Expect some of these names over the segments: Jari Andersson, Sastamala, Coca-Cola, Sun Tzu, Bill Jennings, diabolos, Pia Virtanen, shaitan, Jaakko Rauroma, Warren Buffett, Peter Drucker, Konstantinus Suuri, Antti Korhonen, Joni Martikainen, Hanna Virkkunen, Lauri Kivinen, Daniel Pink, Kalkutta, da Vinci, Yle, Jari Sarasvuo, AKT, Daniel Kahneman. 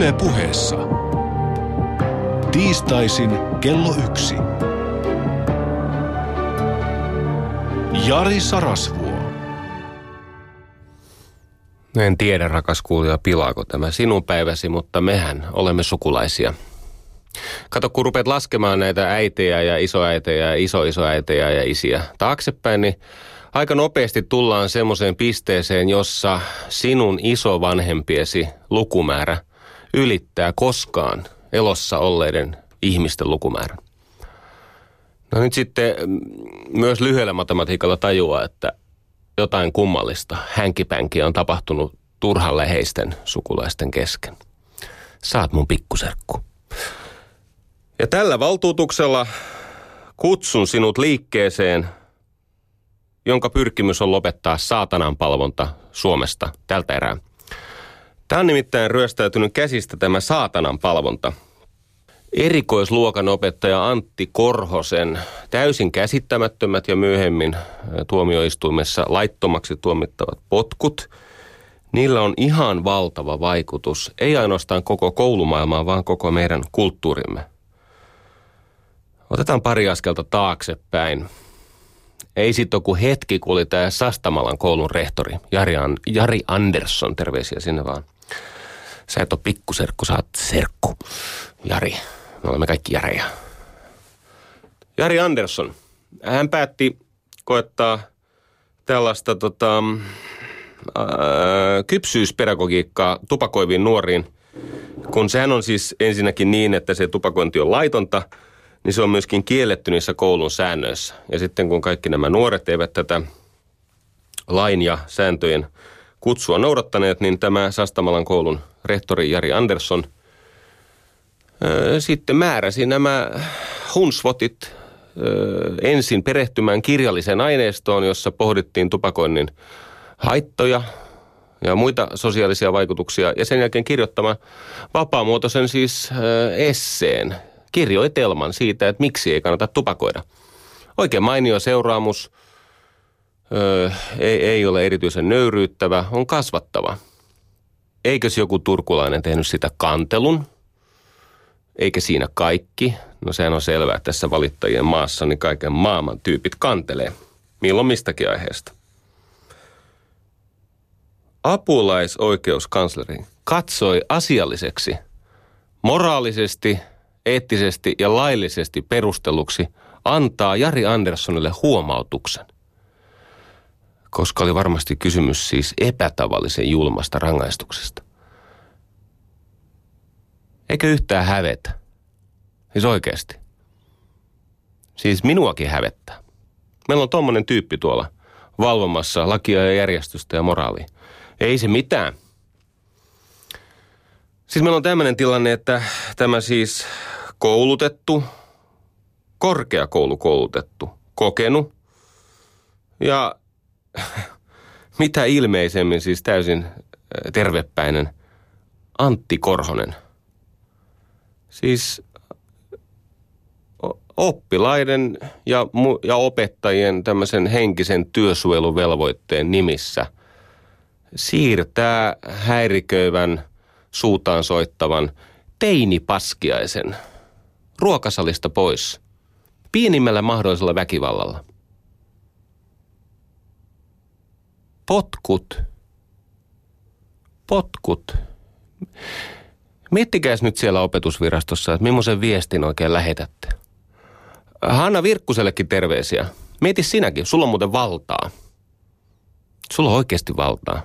Yle Puheessa. Tiistaisin kello 1. Jari Sarasvuo. En tiedä, rakas kuulija, pilaako tämä sinun päiväsi, mutta mehän olemme sukulaisia. Kato, kun rupeat laskemaan näitä äitejä ja isoäitejä ja isoisoäitejä ja isiä taaksepäin, niin aika nopeasti tullaan semmoiseen pisteeseen, jossa sinun isovanhempiesi lukumäärä ylittää koskaan elossa olleiden ihmisten lukumäärän. No nyt sitten myös lyhyellä matematiikalla tajuaa, että jotain kummallista hänkipänkiä on tapahtunut turhan läheisten sukulaisten kesken. Saat mun pikkuserkku. Ja tällä valtuutuksella kutsun sinut liikkeeseen, jonka pyrkimys on lopettaa saatanan palvonta Suomesta tältä erää. Tämä on nimittäin ryöstäytynyt käsistä tämä saatanan palvonta. Erikoisluokan opettaja Antti Korhosen täysin käsittämättömät ja myöhemmin tuomioistuimessa laittomaksi tuomittavat potkut, niillä on ihan valtava vaikutus, ei ainoastaan koko koulumaailmaan, vaan koko meidän kulttuurimme. Otetaan pari askelta taaksepäin. Ei sit ole kuin hetki, kun oli tämä Sastamalan koulun rehtori, Jari Andersson, terveisiä sinne vaan. Sä et ole pikkuserkku, sä oot serkku. Jari, me olemme kaikki Jareja. Jari Andersson, hän päätti koettaa tällaista kypsyyspedagogiikkaa tupakoiviin nuoriin, kun sehän on siis ensinnäkin niin, että se tupakointi on laitonta, niin se on myöskin kielletty niissä koulun säännöissä. Ja sitten kun kaikki nämä nuoret eivät tätä lain ja sääntöjen kutsua noudattaneet, niin tämä Sastamalan koulun rehtori Jari Andersson sitten määräsi nämä hunsvotit ensin perehtymään kirjalliseen aineistoon, jossa pohdittiin tupakoinnin haittoja ja muita sosiaalisia vaikutuksia, ja sen jälkeen kirjoittamaan vapaamuotoisen siis esseen, kirjoitelman siitä, että miksi ei kannata tupakoida. Oikein mainio seuraamus, ei ole erityisen nöyryyttävä, on kasvattava. Eikös joku turkulainen tehnyt sitä kantelun? Eikä siinä kaikki. No sehän on selvää, että tässä valittajien maassa niin kaiken maailman tyypit kantelee. Milloin mistäkin aiheesta. Apulaisoikeuskansleri katsoi asialliseksi, moraalisesti, eettisesti ja laillisesti perusteluksi antaa Jari Anderssonille huomautuksen. Koska oli varmasti kysymys siis epätavallisen julmasta rangaistuksesta. Eikö yhtään hävetä? Siis oikeasti. Siis minuakin hävettää. Meillä on tommonen tyyppi tuolla valvomassa lakia ja järjestystä ja moraalia. Ei se mitään. Siis meillä on tämmöinen tilanne, että tämä siis koulutettu, korkeakoulukoulutettu, kokenut ja mitä ilmeisemmin siis täysin tervepäinen Antti Korhonen. Siis oppilaiden ja opettajien tämmöisen henkisen työsuojeluvelvoitteen nimissä siirtää häiriköivän, suutaan soittavan teinipaskiaisen ruokasalista pois pienimmällä mahdollisella väkivallalla. Potkut. Miettikääs nyt siellä opetusvirastossa, että millaisen viestin oikein lähetätte. Hanna Virkkusellekin terveisiä. Mieti sinäkin, sulla on muuten valtaa. Sulla on oikeasti valtaa.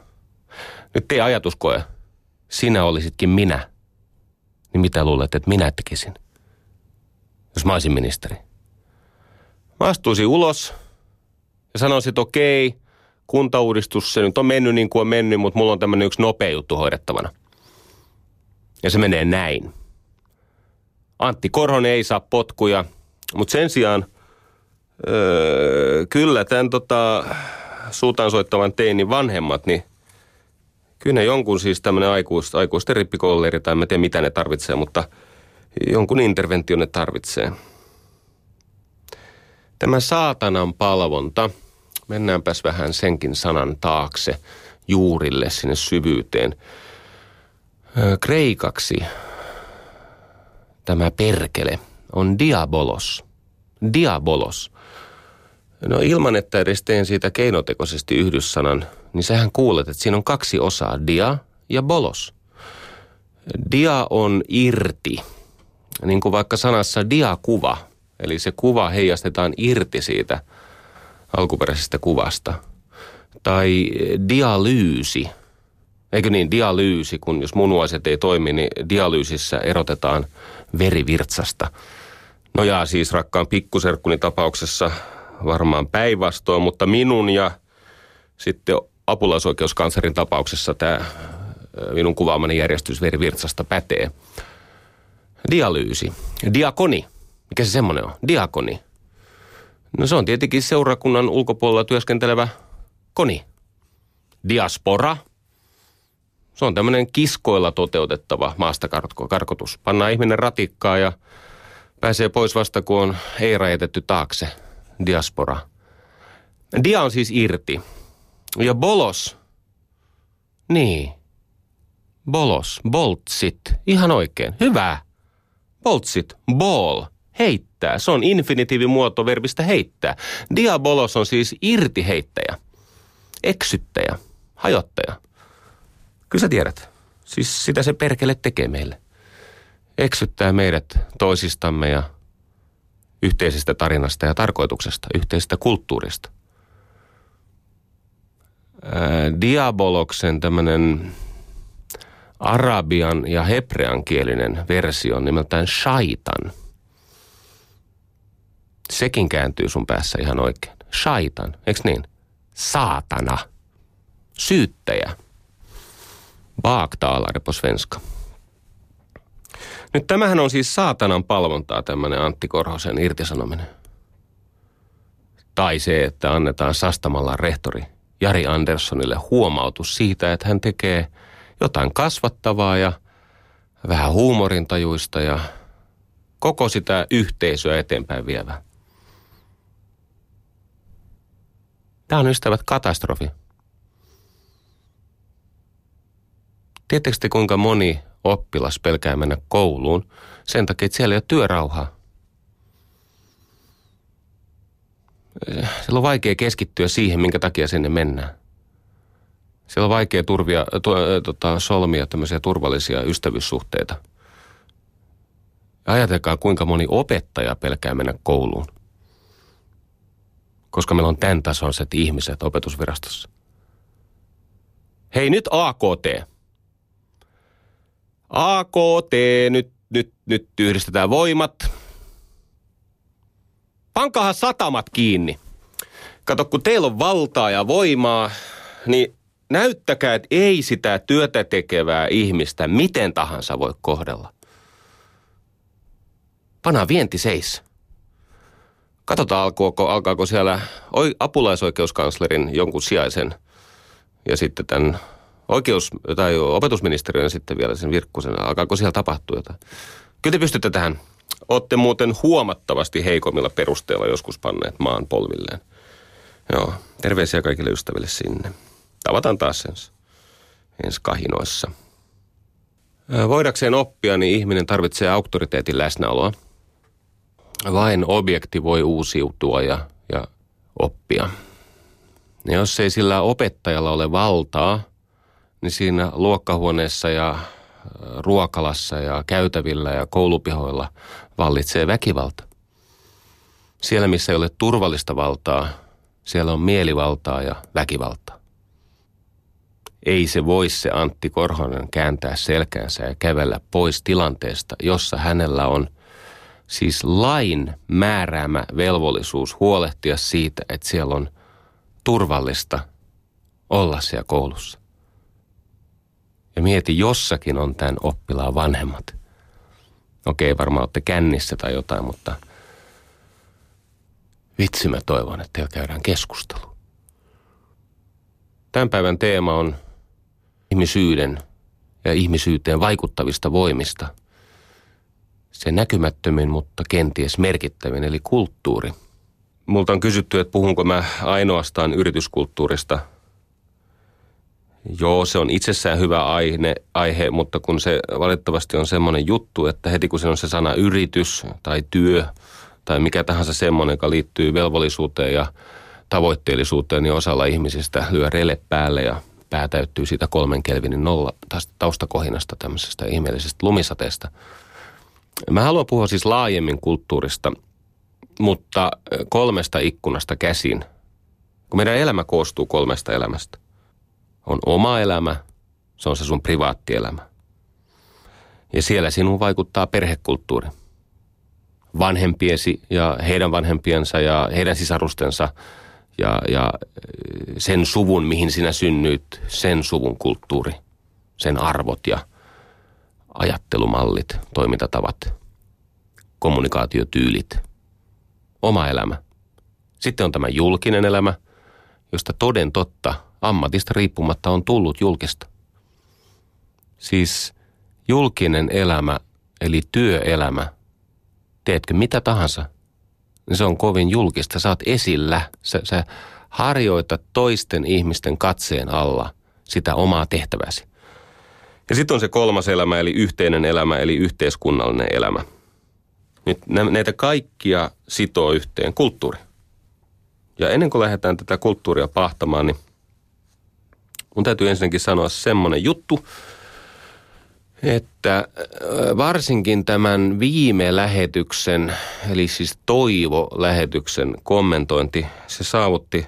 Nyt tee ajatuskoe. Sinä olisitkin minä. Niin mitä luulet, että minä tekisin? Jos mä olisin ministeri. Mä astuisin ulos ja sanoisin, että okei, kuntauudistus, se nyt on mennyt niin kuin on mennyt, mutta mulla on tämmöinen yksi nopea juttu hoidettavana. Ja se menee näin. Antti Korhonen ei saa potkuja, mutta sen sijaan kyllä tämän suutaan soittavan teinin vanhemmat, niin kyllä jonkun siis tämmöinen aikuisten rippikoululeiri, tai en tiedä mitä ne tarvitsee, mutta jonkun intervention ne tarvitsee. Tämä saatanan palvonta, mennäänpäs vähän senkin sanan taakse, juurille sinne syvyyteen. kreikaksi tämä perkele on diabolos. Diabolos. No ilman, että edes teen siitä keinotekoisesti yhdyssanan, niin sähän kuulet, että siinä on kaksi osaa, dia ja bolos. Dia on irti, niin kuin vaikka sanassa diakuva, eli se kuva heijastetaan irti siitä alkuperäisestä kuvasta. Tai dialyysi, eikö niin, dialyysi, kun jos munuaiset ei toimi, niin dialyysissä erotetaan verivirtsasta. No jaa, siis rakkaan pikkuserkkuni tapauksessa varmaan päinvastoin, mutta minun ja sitten apulaisoikeuskanslerin tapauksessa tämä minun kuvaamani järjestys verivirtsasta pätee. Dialyysi. Diakoni. Mikä se semmoinen on? Diakoni. No se on tietenkin seurakunnan ulkopuolella työskentelevä koni. Diaspora. Se on tämmöinen kiskoilla toteutettava maastakarkotus. Pannaan ihminen ratikkaa ja pääsee pois vasta, kun on eira jätetty taakse. Diaspora. Dia on siis irti. Ja bolos. Niin. Bolos. Boltsit. Ihan oikein. Hyvä. Boltsit. Ball. Heittää. Se on infinitiivimuoto verbistä heittää. Diabolos on siis irtiheittäjä. Eksyttäjä. Hajottaja. Kyllä sä tiedät. Siis sitä se perkele tekee meille. Eksyttää meidät toisistamme ja yhteisestä tarinasta ja tarkoituksesta, yhteisestä kulttuurista. Diaboloksen tämmöinen arabian ja hebreankielinen versio on nimeltään shaitan. Sekin kääntyy sun päässä ihan oikein. Shaitan, eikö niin? Saatana. Syyttäjä. Baaktalare på svenska. Nyt tämähän on siis saatanan palvontaa tämmöinen Antti Korhosen irtisanominen. Tai se, että annetaan Sastamalan rehtori Jari Anderssonille huomautus siitä, että hän tekee jotain kasvattavaa ja vähän huumorintajuista ja koko sitä yhteisöä eteenpäin vievää. Tämä on, ystävät, katastrofi. Tiedättekö te, kuinka moni oppilas pelkää mennä kouluun sen takia, että siellä ei ole työrauhaa? Siellä on vaikea keskittyä siihen, minkä takia sinne mennään. Siellä on vaikea solmia tämmöisiä turvallisia ystävyyssuhteita. Ajatelkaa, kuinka moni opettaja pelkää mennä kouluun. Koska meillä on tämän tasoiset ihmiset opetusvirastossa. Hei, nyt AKT. AKT, nyt yhdistetään voimat. Pankahan satamat kiinni. Kato, kun teillä on valtaa ja voimaa, niin näyttäkää, että ei sitä työtä tekevää ihmistä miten tahansa voi kohdella. Panaa vienti seis. Katsotaan, alkaako siellä apulaisoikeuskanslerin jonkun sijaisen ja sitten tämän opetusministeriön sitten vielä sen Virkkusen, alkaako siellä tapahtua jotain? Kyllä te pystytte tähän. Ootte muuten huomattavasti heikommilla perusteella joskus panneet maan polvilleen. Joo, terveisiä kaikille ystäville sinne. Tavataan taas ensi kahinoissa. Voidakseen oppia, niin ihminen tarvitsee auktoriteetin läsnäoloa. Vain objekti voi uusiutua ja oppia. Ja jos ei sillä opettajalla ole valtaa, niin siinä luokkahuoneessa ja ruokalassa ja käytävillä ja koulupihoilla vallitsee väkivalta. Siellä, missä ei ole turvallista valtaa, siellä on mielivaltaa ja väkivaltaa. Ei se voi se Antti Korhonen kääntää selkäänsä ja kävellä pois tilanteesta, jossa hänellä on siis lain määräämä velvollisuus huolehtia siitä, että siellä on turvallista olla siellä koulussa. Ja mieti, jossakin on tämän oppilaan vanhemmat. Okei, varmaan olette kännissä tai jotain, mutta vitsi, mä toivon, että teillä käydään keskustelu. Tämän päivän teema on ihmisyyden ja ihmisyyteen vaikuttavista voimista. Se näkymättömin, mutta kenties merkittävin, eli kulttuuri. Multa on kysytty, että puhunko mä ainoastaan yrityskulttuurista Joo, se on itsessään hyvä aihe, mutta kun se valitettavasti on semmoinen juttu, että heti kun se on se sana yritys tai työ tai mikä tahansa semmoinen, joka liittyy velvollisuuteen ja tavoitteellisuuteen, niin osalla ihmisistä lyö rele päälle ja pää täyttyy siitä 3 kelvinin nolla taustakohinasta tämmöisestä ihmeellisestä lumisateesta. Mä haluan puhua siis laajemmin kulttuurista, mutta 3 ikkunasta käsin. Kun meidän elämä koostuu 3 elämästä. On oma elämä, se on se sun privaattielämä. Ja siellä sinun vaikuttaa perhekulttuuri. Vanhempiesi ja heidän vanhempiensa ja heidän sisarustensa ja sen suvun, mihin sinä synnyit, sen suvun kulttuuri, sen arvot ja ajattelumallit, toimintatavat, kommunikaatiotyylit, oma elämä. Sitten on tämä julkinen elämä, josta toden totta ammatista riippumatta on tullut julkista. Siis julkinen elämä, eli työelämä, teetkö mitä tahansa, niin se on kovin julkista. Sä oot esillä, sä harjoitat toisten ihmisten katseen alla sitä omaa tehtäväsi. Ja sitten on se 3 elämä, eli yhteinen elämä, eli yhteiskunnallinen elämä. Nyt näitä kaikkia sitoo yhteen kulttuuri. Ja ennen kuin lähdetään tätä kulttuuria pahtamaan, niin mun täytyy ensinnäkin sanoa semmoinen juttu, että varsinkin tämän viime lähetyksen, eli siis Toivo-lähetyksen kommentointi, se saavutti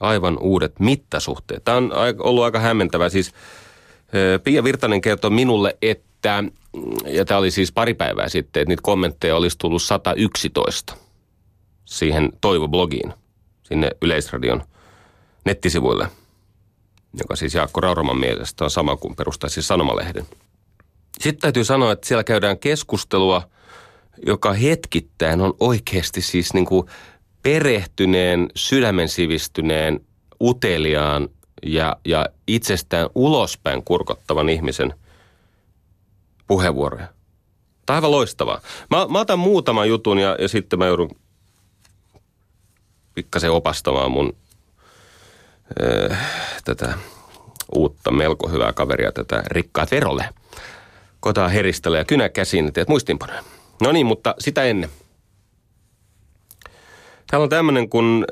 aivan uudet mittasuhteet. Tämä on ollut aika hämmentävää. Siis Pia Virtanen kertoi minulle, että, ja tämä oli siis pari päivää sitten, että niitä kommentteja olisi tullut 111 siihen Toivo-blogiin, sinne Yleisradion nettisivuille. Joka siis Jaakko Rauroman mielestä on sama kuin perustaisi sanomalehden. Sitten täytyy sanoa, että siellä käydään keskustelua, joka hetkittäin on oikeasti siis niin kuin perehtyneen, sydämen sivistyneen, uteliaan ja itsestään ulospäin kurkottavan ihmisen puheenvuoroja. Tämä on aivan loistavaa. Mä otan muutaman jutun ja sitten mä joudun pikkasen opastamaan mun tätä uutta, melko hyvää kaveria, tätä Rikkaat verolle. Kotaan heristellä ja kynä käsiin, että teet muistiinpanoja. No niin, mutta sitä ennen. Täällä on tämmöinen kuin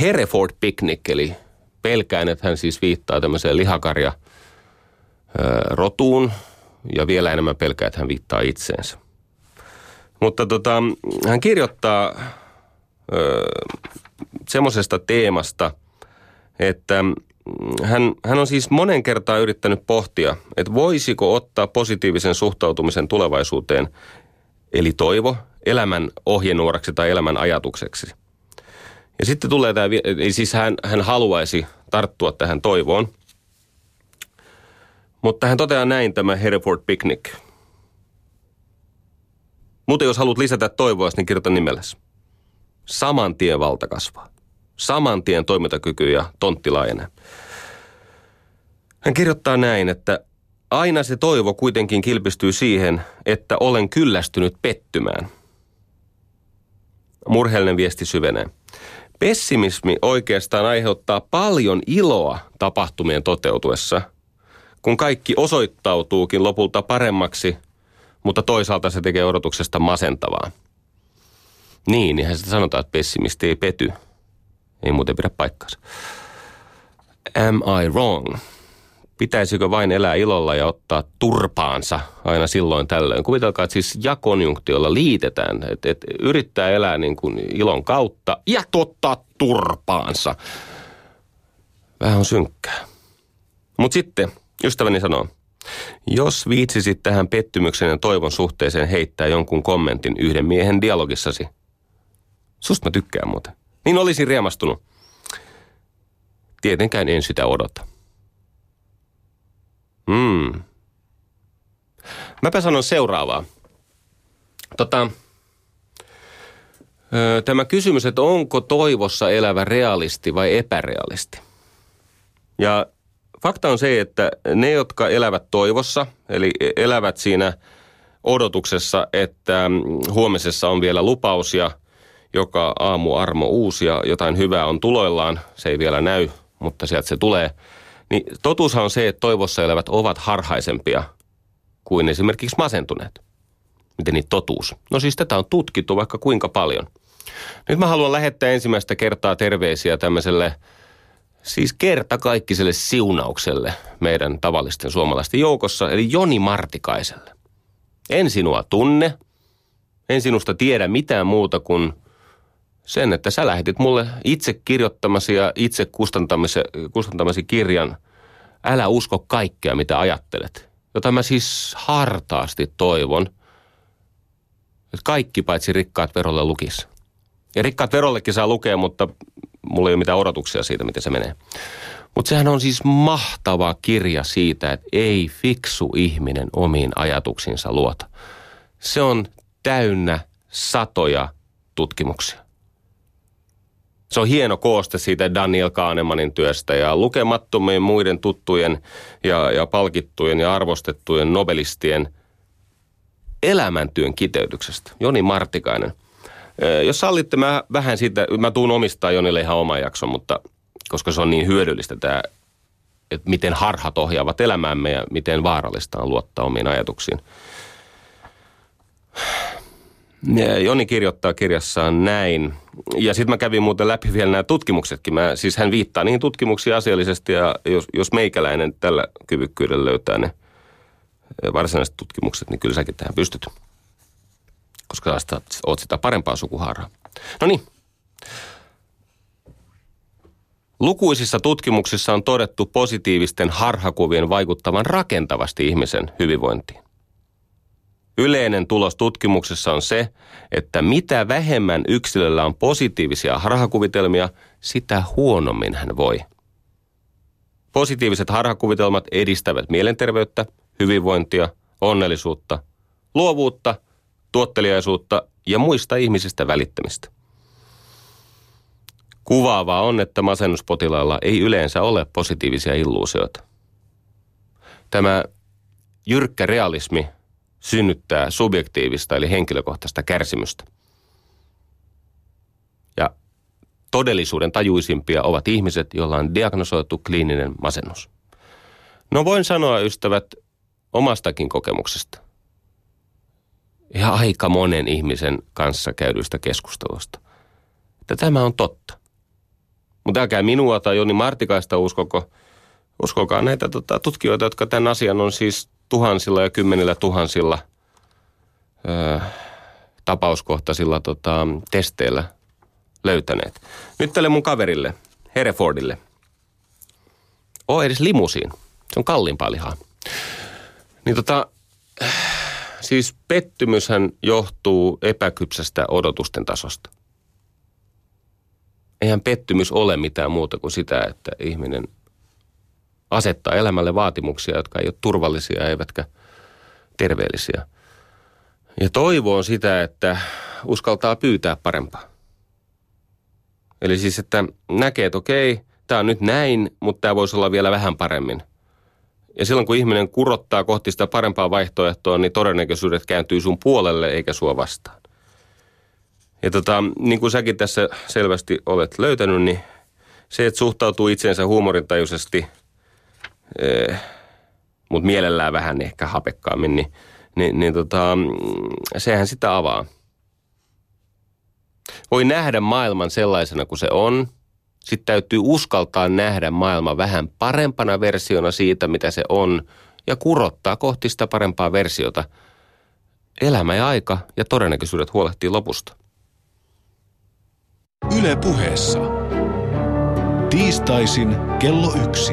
Hereford Picnic, eli pelkään, että hän siis viittaa tämmöiseen lihakarjarotuun, ja vielä enemmän pelkää, että hän viittaa itseensä. Mutta hän kirjoittaa semmoisesta teemasta, että hän on siis monen kertaa yrittänyt pohtia, että voisiko ottaa positiivisen suhtautumisen tulevaisuuteen, eli toivo, elämän ohjenuoraksi tai elämän ajatukseksi. Ja sitten tulee tämä, siis hän haluaisi tarttua tähän toivoon, mutta hän toteaa näin tämä Hereford Picnic. Mutta jos haluat lisätä toivoa, niin kirjoita nimellesi. Saman tien valta kasvaa. Saman tien toimintakyky ja tontti laajenee. Hän kirjoittaa näin, että aina se toivo kuitenkin kilpistyy siihen, että olen kyllästynyt pettymään. Murheellinen viesti syvenee. Pessimismi oikeastaan aiheuttaa paljon iloa tapahtumien toteutuessa, kun kaikki osoittautuukin lopulta paremmaksi, mutta toisaalta se tekee odotuksesta masentavaa. Niin, niinhän sitä sanotaan, että pessimisti ei pety. Ei muuten pidä paikkaansa. Am I wrong? Pitäisikö vain elää ilolla ja ottaa turpaansa aina silloin tällöin? Kuvitelkaa, että siis ja-konjunktiolla liitetään, että yrittää elää niin kuin ilon kautta ja ottaa turpaansa. Vähän on synkkää. Mutta sitten, ystäväni sanoo, jos viitsisit tähän pettymyksen ja toivon suhteeseen heittää jonkun kommentin yhden miehen dialogissasi. Susta mä tykkään muuten. Niin olisin riemastunut. Tietenkään en sitä odota. Mäpä sanon seuraavaa. Tämä kysymys, että onko toivossa elävä realisti vai epärealisti? Ja fakta on se, että ne, jotka elävät toivossa, eli elävät siinä odotuksessa, että huomisessa on vielä lupaus ja joka aamu armo uusi ja jotain hyvää on tuloillaan, se ei vielä näy, mutta sieltä se tulee, Niin totuushan on se, että toivossa elävät ovat harhaisempia kuin esimerkiksi masentuneet. Miten niin totuus? No siis tätä on tutkittu vaikka kuinka paljon. Nyt mä haluan lähettää ensimmäistä kertaa terveisiä tämmöiselle siis kertakaikkiselle siunaukselle meidän tavallisten suomalaisten joukossa, eli Joni Martikaiselle. En sinua tunne, en sinusta tiedä mitään muuta kuin sen, että sä lähetit mulle itse kirjoittamasi ja itse kustantamasi kirjan Älä usko kaikkea, mitä ajattelet, jota mä siis hartaasti toivon, että kaikki paitsi rikkaat verolle lukisi. Ja rikkaat verollekin saa lukea, mutta mulla ei ole mitään odotuksia siitä, miten se menee. Mutta sehän on siis mahtava kirja siitä, että ei fiksu ihminen omiin ajatuksiinsa luota. Se on täynnä satoja tutkimuksia. Se on hieno kooste siitä Daniel Kahnemanin työstä ja lukemattomien muiden tuttujen ja palkittujen ja arvostettujen nobelistien elämäntyön kiteytyksestä. Joni Martikainen. Jos sallitte, mä vähän siitä, mä tuun omistaa Jonille ihan oman jakson, mutta koska se on niin hyödyllistä tämä, että miten harhat ohjaavat elämäämme ja miten vaarallista on luottaa omiin ajatuksiin. Joni kirjoittaa kirjassaan näin. Ja sitten mä kävin muuten läpi vielä nämä tutkimuksetkin. Siis hän viittaa niihin tutkimuksiin asiallisesti ja jos meikäläinen tällä kyvykkyydellä löytää ne varsinaiset tutkimukset, niin kyllä säkin tähän pystyt. Koska sä oot sitä parempaa sukuhaaraa. No niin. Lukuisissa tutkimuksissa on todettu positiivisten harhakuvien vaikuttavan rakentavasti ihmisen hyvinvointiin. Yleinen tulos tutkimuksessa on se, että mitä vähemmän yksilöllä on positiivisia harhakuvitelmia, sitä huonommin hän voi. Positiiviset harhakuvitelmat edistävät mielenterveyttä, hyvinvointia, onnellisuutta, luovuutta, tuotteliaisuutta ja muista ihmisistä välittämistä. Kuvaavaa on, että masennuspotilailla ei yleensä ole positiivisia illuusioita. Tämä jyrkkä realismi synnyttää subjektiivista eli henkilökohtaista kärsimystä. Ja todellisuuden tajuisimpia ovat ihmiset, joilla on diagnosoitu kliininen masennus. No voin sanoa, ystävät, omastakin kokemuksesta ja aika monen ihmisen kanssa käydyistä keskustelusta, että tämä on totta. Mutta älkää minua tai Joni Martikaista uskokaa näitä tutkijoita, jotka tämän asian on siis tuhansilla ja kymmenillä tuhansilla tapauskohtaisilla testeillä löytäneet. Nyt tälle mun kaverille, Herefordille. Oo edes limusiin. Se on kalliimpaa lihaa. Niin siis pettymyshän johtuu epäkypsästä odotusten tasosta. Eihän pettymys ole mitään muuta kuin sitä, että ihminen asettaa elämälle vaatimuksia, jotka ei ole turvallisia eivätkä terveellisiä. Ja toivo on sitä, että uskaltaa pyytää parempaa. Eli siis, että näkee, että okei, tämä on nyt näin, mutta tämä voisi olla vielä vähän paremmin. Ja silloin, kun ihminen kurottaa kohti sitä parempaa vaihtoehtoa, niin todennäköisyydet kääntyy sun puolelle eikä sua vastaan. Ja niin kuin säkin tässä selvästi olet löytänyt, niin se, että suhtautuu itseensä huumorintajuisesti, mutta mielellään vähän ehkä hapekkaammin, niin sehän sitä avaa. Voi nähdä maailman sellaisena kuin se on. Sitten täytyy uskaltaa nähdä maailma vähän parempana versiona siitä, mitä se on, ja kurottaa kohti sitä parempaa versiota. Elämä ja aika ja todennäköisyydet huolehtii lopusta. Yle Puheessa. Tiistaisin kello 1.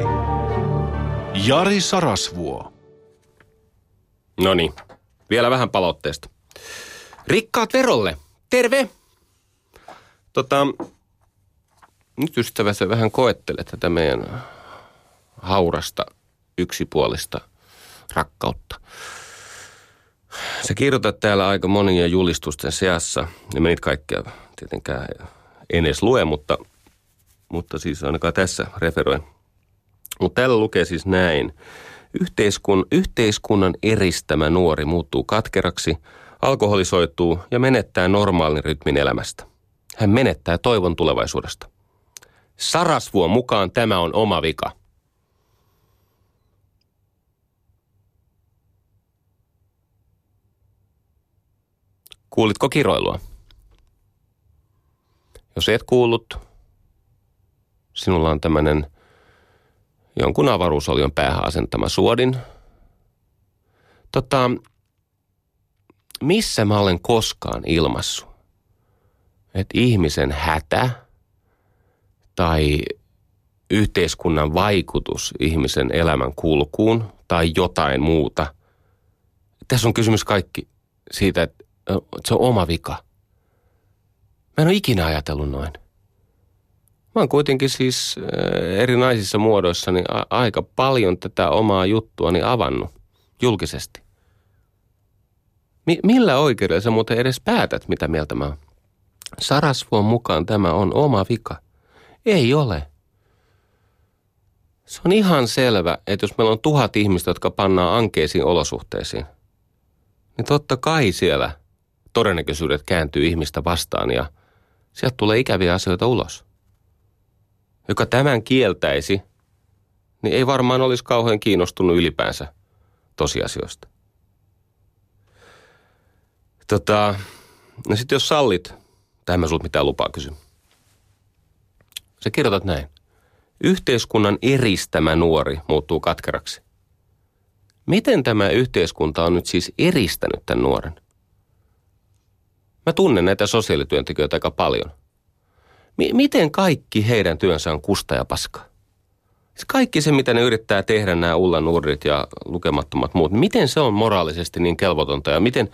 Jari Sarasvuo. Noniin, vielä vähän palautteesta. Rikkaat verolle, terve! Nyt ystävä, sä vähän koettelet tätä meidän haurasta, yksipuolista rakkautta. Sä kirjoitat täällä aika monia julistusten seassa. Ja mä niitä kaikkia tietenkään en edes lue, mutta siis ainakaan tässä referoin. Mutta täällä lukee siis näin. Yhteiskunnan eristämä nuori muuttuu katkeraksi, alkoholisoituu ja menettää normaalin rytmin elämästä. Hän menettää toivon tulevaisuudesta. Sarasvuon mukaan tämä on oma vika. Kuulitko kiroilua? Jos et kuullut, sinulla on tämmöinen jonkun avaruusolion päähän asentama suodin. Missä mä olen koskaan ilmaissut, että ihmisen hätä tai yhteiskunnan vaikutus ihmisen elämän kulkuun tai jotain muuta. Tässä on kysymys kaikki siitä, että se on oma vika. Mä en ole ikinä ajatellut noin. Mä oon kuitenkin siis erinäisissä muodoissani aika paljon tätä omaa juttuani avannut julkisesti. Millä oikeudella sä muuten edes päätät, mitä mieltä mä oon? Sarasvuon mukaan tämä on oma vika. Ei ole. Se on ihan selvä, että jos meillä on 1000 ihmistä, jotka pannaan ankeisiin olosuhteisiin, niin totta kai siellä todennäköisyydet kääntyy ihmistä vastaan ja sieltä tulee ikäviä asioita ulos. Joka tämän kieltäisi, niin ei varmaan olisi kauhean kiinnostunut ylipäänsä tosiasioista. No sit jos sallit, tähän mä sulta mitään lupaa kysyn. Sä kirjoitat näin. Yhteiskunnan eristämä nuori muuttuu katkeraksi. Miten tämä yhteiskunta on nyt siis eristänyt tämän nuoren? Mä tunnen näitä sosiaalityöntekijöitä aika paljon. Miten kaikki heidän työnsä on kusta ja paskaa? Kaikki se, mitä ne yrittää tehdä, nämä ullanuurit ja lukemattomat muut, miten se on moraalisesti niin kelvotonta ja miten...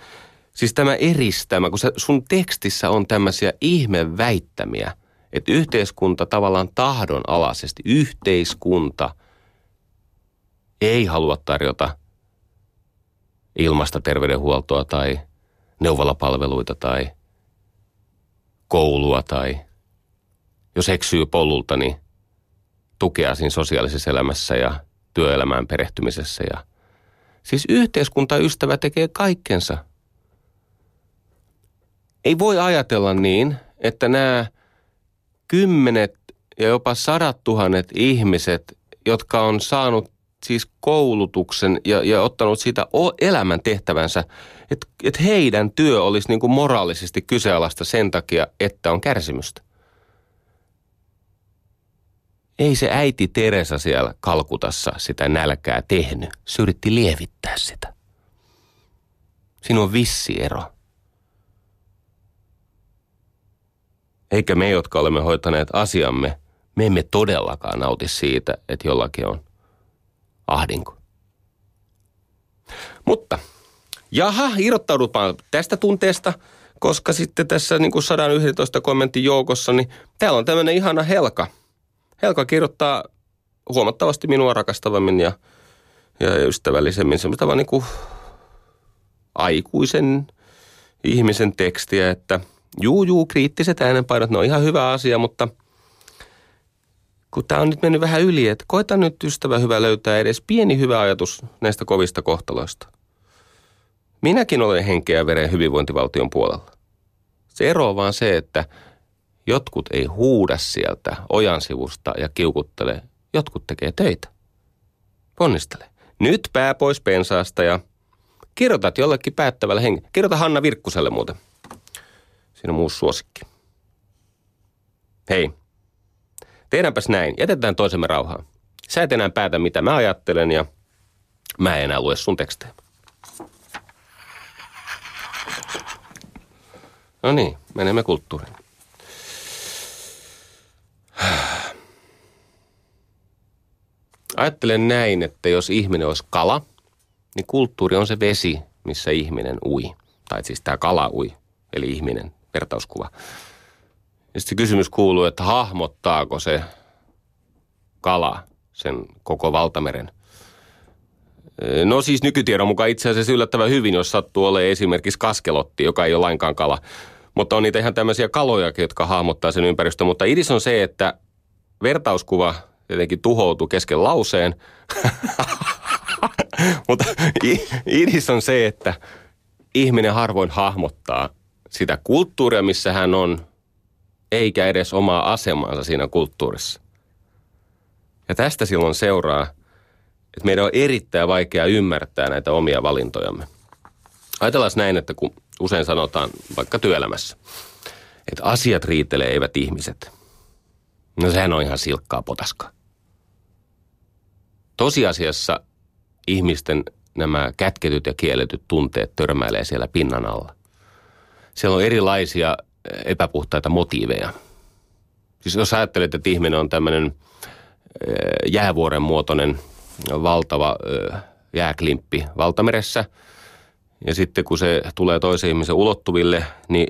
Siis tämä eristämä, kun sun tekstissä on tämmöisiä ihmeväittämiä, että yhteiskunta tavallaan tahdonalaisesti, yhteiskunta ei halua tarjota ilmaista terveydenhuoltoa tai neuvolapalveluita tai koulua tai jos eksyy polulta, niin tukea siinä sosiaalisessa elämässä ja työelämään perehtymisessä. Siis yhteiskuntaystävä tekee kaikkensa. Ei voi ajatella niin, että nämä 10 ja jopa 100 000 ihmiset, jotka on saanut siis koulutuksen ja ottanut siitä elämän tehtävänsä, että heidän työ olisi niin kuin moraalisesti kyseenalaista sen takia, että on kärsimystä. Ei se äiti Teresa siellä Kalkutassa sitä nälkää tehnyt. Se yritti lievittää sitä. Siinä on vissi ero. Eikä me, jotka olemme hoitaneet asiamme, me emme todellakaan nauti siitä, että jollakin on ahdinko. Mutta, irrottaudutaan tästä tunteesta, koska sitten tässä niin kuin 111 kommentin joukossa, niin täällä on tämmöinen ihana Helka. Helka kirjoittaa huomattavasti minua rakastavammin ja ystävällisemmin semmoista vaan niin kuin aikuisen ihmisen tekstiä, että... Juu, kriittiset äänenpainot, ne on ihan hyvä asia, mutta kun tämä on nyt mennyt vähän yli, että koita nyt ystävä hyvä löytää edes pieni hyvä ajatus näistä kovista kohtaloista. Minäkin olen henkeä ja veren hyvinvointivaltion puolella. Se ero on vaan se, että jotkut ei huuda sieltä ojan sivusta ja kiukuttele, jotkut tekee töitä. Ponnistele. Nyt pää pois pensaasta ja kirjoitat jollekin päättävällä hengellä. Kirjoita Hanna Virkkuselle muuten. Siinä on muu suosikki. Hei, tehdäänpäs näin. Jätetään toisemme rauhaan. Sä et enää päätä, mitä mä ajattelen, ja mä en enää lue sun tekstejä. No niin, menemme kulttuuriin. Ajattelen näin, että jos ihminen olisi kala, niin kulttuuri on se vesi, missä ihminen ui. Tai siis tää kala ui, eli ihminen. Vertauskuva. Ja sitten kysymys kuuluu, että hahmottaako se kala sen koko valtameren? No siis nykytiedon mukaan itse asiassa yllättävän hyvin, jos sattuu olemaan esimerkiksi kaskelotti, joka ei ole lainkaan kala. Mutta on niitä ihan tämmöisiä kalojakin, jotka hahmottaa sen ympäristön. Mutta idis on se, että vertauskuva jotenkin tuhoutuu kesken lauseen. Mutta idis on se, että ihminen harvoin hahmottaa sitä kulttuuria, missä hän on, eikä edes omaa asemaansa siinä kulttuurissa. Ja tästä silloin seuraa, että meidän on erittäin vaikea ymmärtää näitä omia valintojamme. Ajatellaan näin, että kun usein sanotaan vaikka työelämässä, että asiat riitelee, eivät ihmiset. No sehän on ihan silkkaa potaskaa. Tosiasiassa ihmisten nämä kätketyt ja kielletyt tunteet törmäilee siellä pinnan alla. Siellä on erilaisia epäpuhtaita motiiveja. Siis jos ajattelet, että ihminen on tämmöinen jäävuoren muotoinen valtava jääklimppi valtameressä, ja sitten kun se tulee toisen ihmisen ulottuville,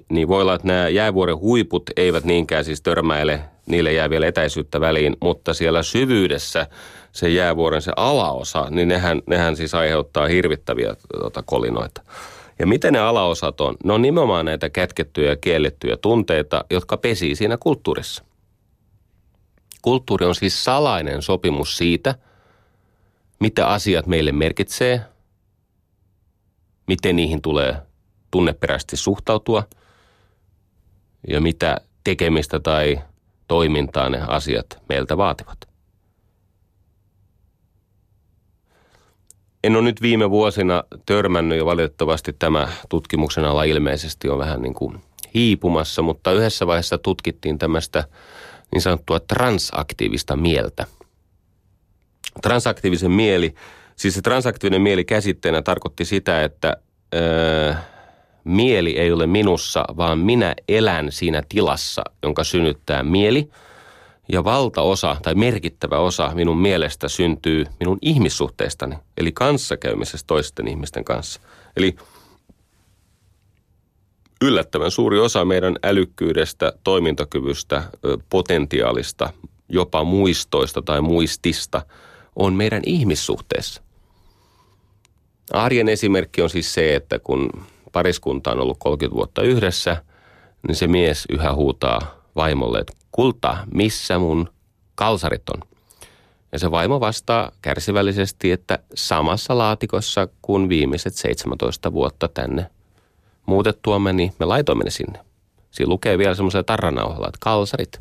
niin voi olla, että nämä jäävuoren huiput eivät niinkään siis törmäile, niille jää vielä etäisyyttä väliin, mutta siellä syvyydessä se jäävuoren se alaosa, niin nehän siis aiheuttaa hirvittäviä kolinoita. Ja miten ne alaosat on? Ne on nimenomaan näitä kätkettyjä ja kiellettyjä tunteita, jotka pesii siinä kulttuurissa. Kulttuuri on siis salainen sopimus siitä, mitä asiat meille merkitsee, miten niihin tulee tunneperäisesti suhtautua ja mitä tekemistä tai toimintaa ne asiat meiltä vaativat. En ole nyt viime vuosina törmännyt, ja valitettavasti tämä tutkimuksen ala ilmeisesti on vähän niin kuin hiipumassa, mutta yhdessä vaiheessa tutkittiin tämmöistä niin sanottua transaktiivista mieltä. Transaktiivisen mieli, siis se transaktiivinen mieli käsitteenä tarkoitti sitä, että mieli ei ole minussa, vaan minä elän siinä tilassa, jonka synnyttää mieli. Ja valtaosa tai merkittävä osa minun mielestä syntyy minun ihmissuhteistani, eli kanssakäymisestä toisten ihmisten kanssa. Eli yllättävän suuri osa meidän älykkyydestä, toimintakyvystä, potentiaalista, jopa muistoista tai muistista on meidän ihmissuhteessa. Arjen esimerkki on siis se, että kun pariskunta on ollut 30 vuotta yhdessä, niin se mies yhä huutaa vaimolle, että kulta, missä mun kalsarit on? Ja se vaimo vastaa kärsivällisesti, että samassa laatikossa kuin viimeiset 17 vuotta tänne muutettuamme, niin me laitoimme ne sinne. Siinä lukee vielä semmoisella tarranauhalla, että kalsarit.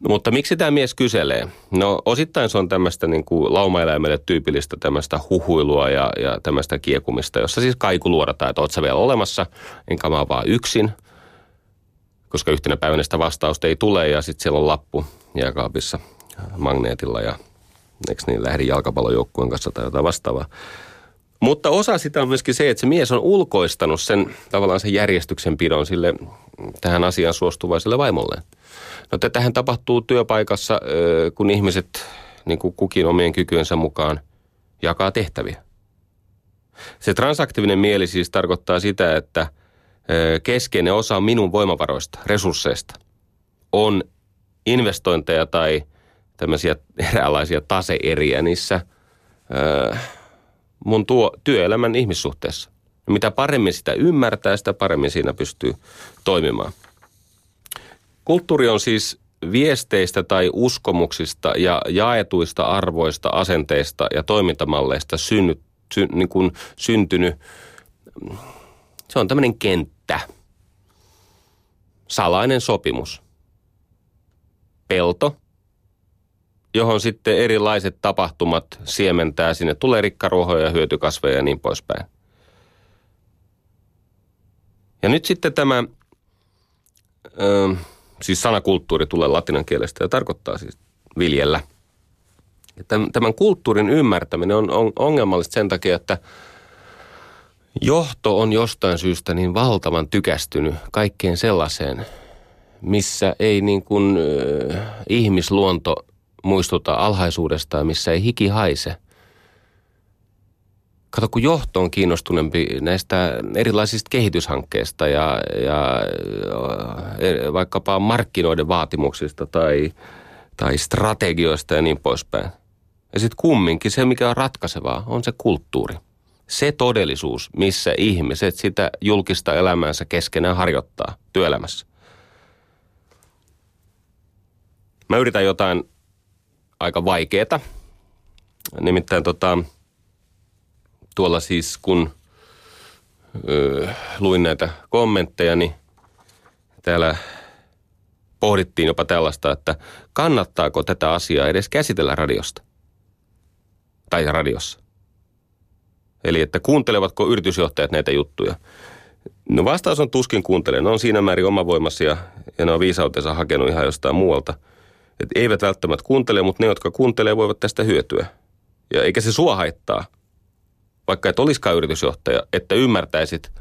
No, mutta miksi tämä mies kyselee? No osittain se on tämmöistä niin kuin laumaeläimelle tyypillistä tämmöistä huhuilua ja tämmöistä kiekumista, jossa siis kaiku luodataan, että oot sä vielä olemassa, enkä mä vaan yksin. Koska yhtenä päivänä sitä vastausta ei tule ja sitten siellä on lappu jääkaapissa magneetilla ja eikö niin lähdin jalkapallojoukkueen kanssa tai jotain vastaavaa. Mutta osa sitä on myöskin se, että se mies on ulkoistanut sen tavallaan sen järjestyksenpidon sille tähän asiaan suostuvaiselle vaimolleen. No tätähän tapahtuu työpaikassa, kun ihmiset niin kuin kukin omien kykyensä mukaan jakaa tehtäviä. Se transaktiivinen mieli siis tarkoittaa sitä, että keskeinen osa minun voimavaroista, resursseista, on investointeja tai tämmöisiä eräänlaisia tase-eriä niissä mun työelämän ihmissuhteessa. Ja mitä paremmin sitä ymmärtää, sitä paremmin siinä pystyy toimimaan. Kulttuuri on siis viesteistä tai uskomuksista ja jaetuista arvoista, asenteista ja toimintamalleista syntynyt. Se on tämmöinen kenttä, salainen sopimus, pelto, johon sitten erilaiset tapahtumat siementää. Sinne tulee rikkaruohoja, hyötykasveja ja niin poispäin. Ja nyt sitten tämä, siis sanakulttuuri tulee latinan kielestä ja tarkoittaa siis viljellä. Ja tämän kulttuurin ymmärtäminen on ongelmallista sen takia, että johto on jostain syystä niin valtavan tykästynyt kaikkeen sellaiseen, missä ei niin kuin ihmisluonto muistuta alhaisuudesta ja missä ei hiki haise. Kato, kun johto on kiinnostuneempi näistä erilaisista kehityshankkeista ja vaikkapa markkinoiden vaatimuksista tai strategioista ja niin poispäin. Ja sitten kumminkin se, mikä on ratkaisevaa, on se kulttuuri. Se todellisuus, missä ihmiset sitä julkista elämäänsä keskenään harjoittaa työelämässä. Mä yritän jotain aika vaikeeta. Nimittäin tuolla siis kun luin näitä kommentteja, niin täällä pohdittiin jopa tällaista, että kannattaako tätä asiaa edes käsitellä radiossa. Eli että kuuntelevatko yritysjohtajat näitä juttuja? No vastaus on tuskin kuuntelee. Ne on siinä määrin omavoimaisia ja ne on viisautensa hakenut ihan jostain muualta. Et eivät välttämättä kuuntele, mutta ne, jotka kuuntelee, voivat tästä hyötyä. Ja eikä se sua haittaa, vaikka et olisikaan yritysjohtaja, että ymmärtäisit,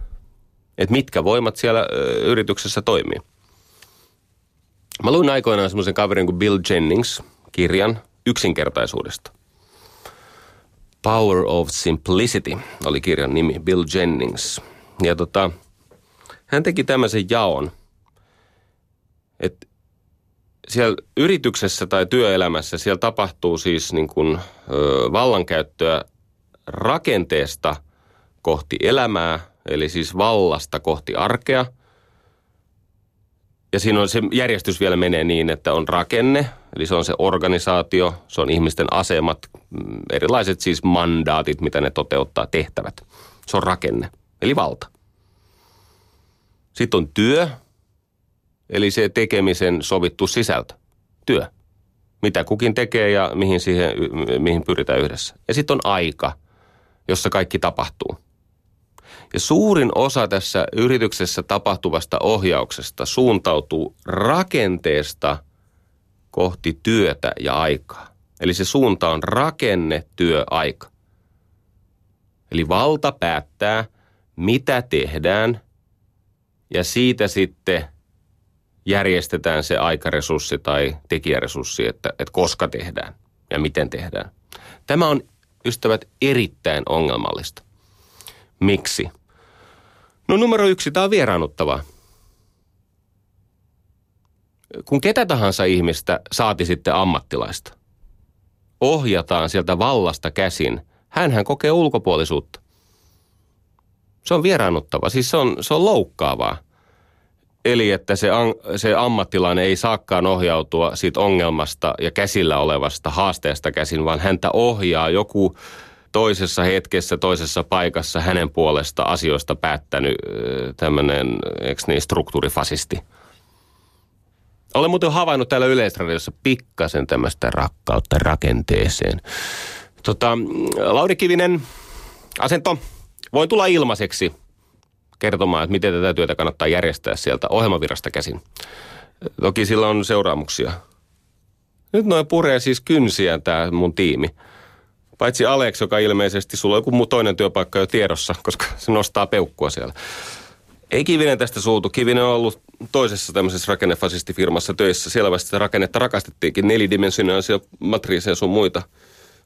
että mitkä voimat siellä yrityksessä toimii. Mä luin aikoinaan semmoisen kaverin kuin Bill Jennings kirjan yksinkertaisuudesta. Power of Simplicity oli kirjan nimi, Bill Jennings. Ja hän teki tämmöisen jaon, että siellä yrityksessä tai työelämässä siellä tapahtuu siis niin kuin vallankäyttöä rakenteesta kohti elämää, eli siis vallasta kohti arkea. Ja siinä on se järjestys vielä menee niin, että on rakenne, eli se on se organisaatio, se on ihmisten asemat, erilaiset siis mandaatit, mitä ne toteuttaa, tehtävät. Se on rakenne, eli valta. Sitten on työ, eli se tekemisen sovittu sisältö, työ. Mitä kukin tekee ja mihin pyritään yhdessä. Ja sitten on aika, jossa kaikki tapahtuu. Ja suurin osa tässä yrityksessä tapahtuvasta ohjauksesta suuntautuu rakenteesta kohti työtä ja aikaa. Eli se suunta on rakenne, työ, aika. Eli valta päättää, mitä tehdään ja siitä sitten järjestetään se aikaresurssi tai tekijäresurssi, että koska tehdään ja miten tehdään. Tämä on, ystävät, erittäin ongelmallista. Miksi? No numero 1, tämä on vieraannuttavaa. Kun ketä tahansa ihmistä, saati sitten ammattilaista, ohjataan sieltä vallasta käsin, hänhän kokee ulkopuolisuutta. Se on vieraannuttavaa, siis se on loukkaavaa. Eli että se ammattilainen ei saakaan ohjautua siitä ongelmasta ja käsillä olevasta haasteesta käsin, vaan häntä ohjaa joku toisessa hetkessä, toisessa paikassa hänen puolesta asioista päättänyt tämmöinen, eikö niin, struktuurifasisti. Olen muuten havainnut täällä Yleisradiossa pikkasen tämmöistä rakkautta rakenteeseen. Lauri Kivinen, asento, voin tulla ilmaiseksi kertomaan, että miten tätä työtä kannattaa järjestää sieltä ohjelmavirasta käsin. Toki sillä on seuraamuksia. Nyt noin puree siis kynsiään tämä mun tiimi. Paitsi Alex, joka ilmeisesti sulla on joku muu toinen työpaikka jo tiedossa, koska se nostaa peukkua siellä. Ei Kivinen tästä suutu. Kivinen on ollut toisessa tämmöisessä rakennefasistifirmassa töissä. Siellä vasta rakennetta rakastettiinkin, nelidimensionaalisia matriiseja sun muita.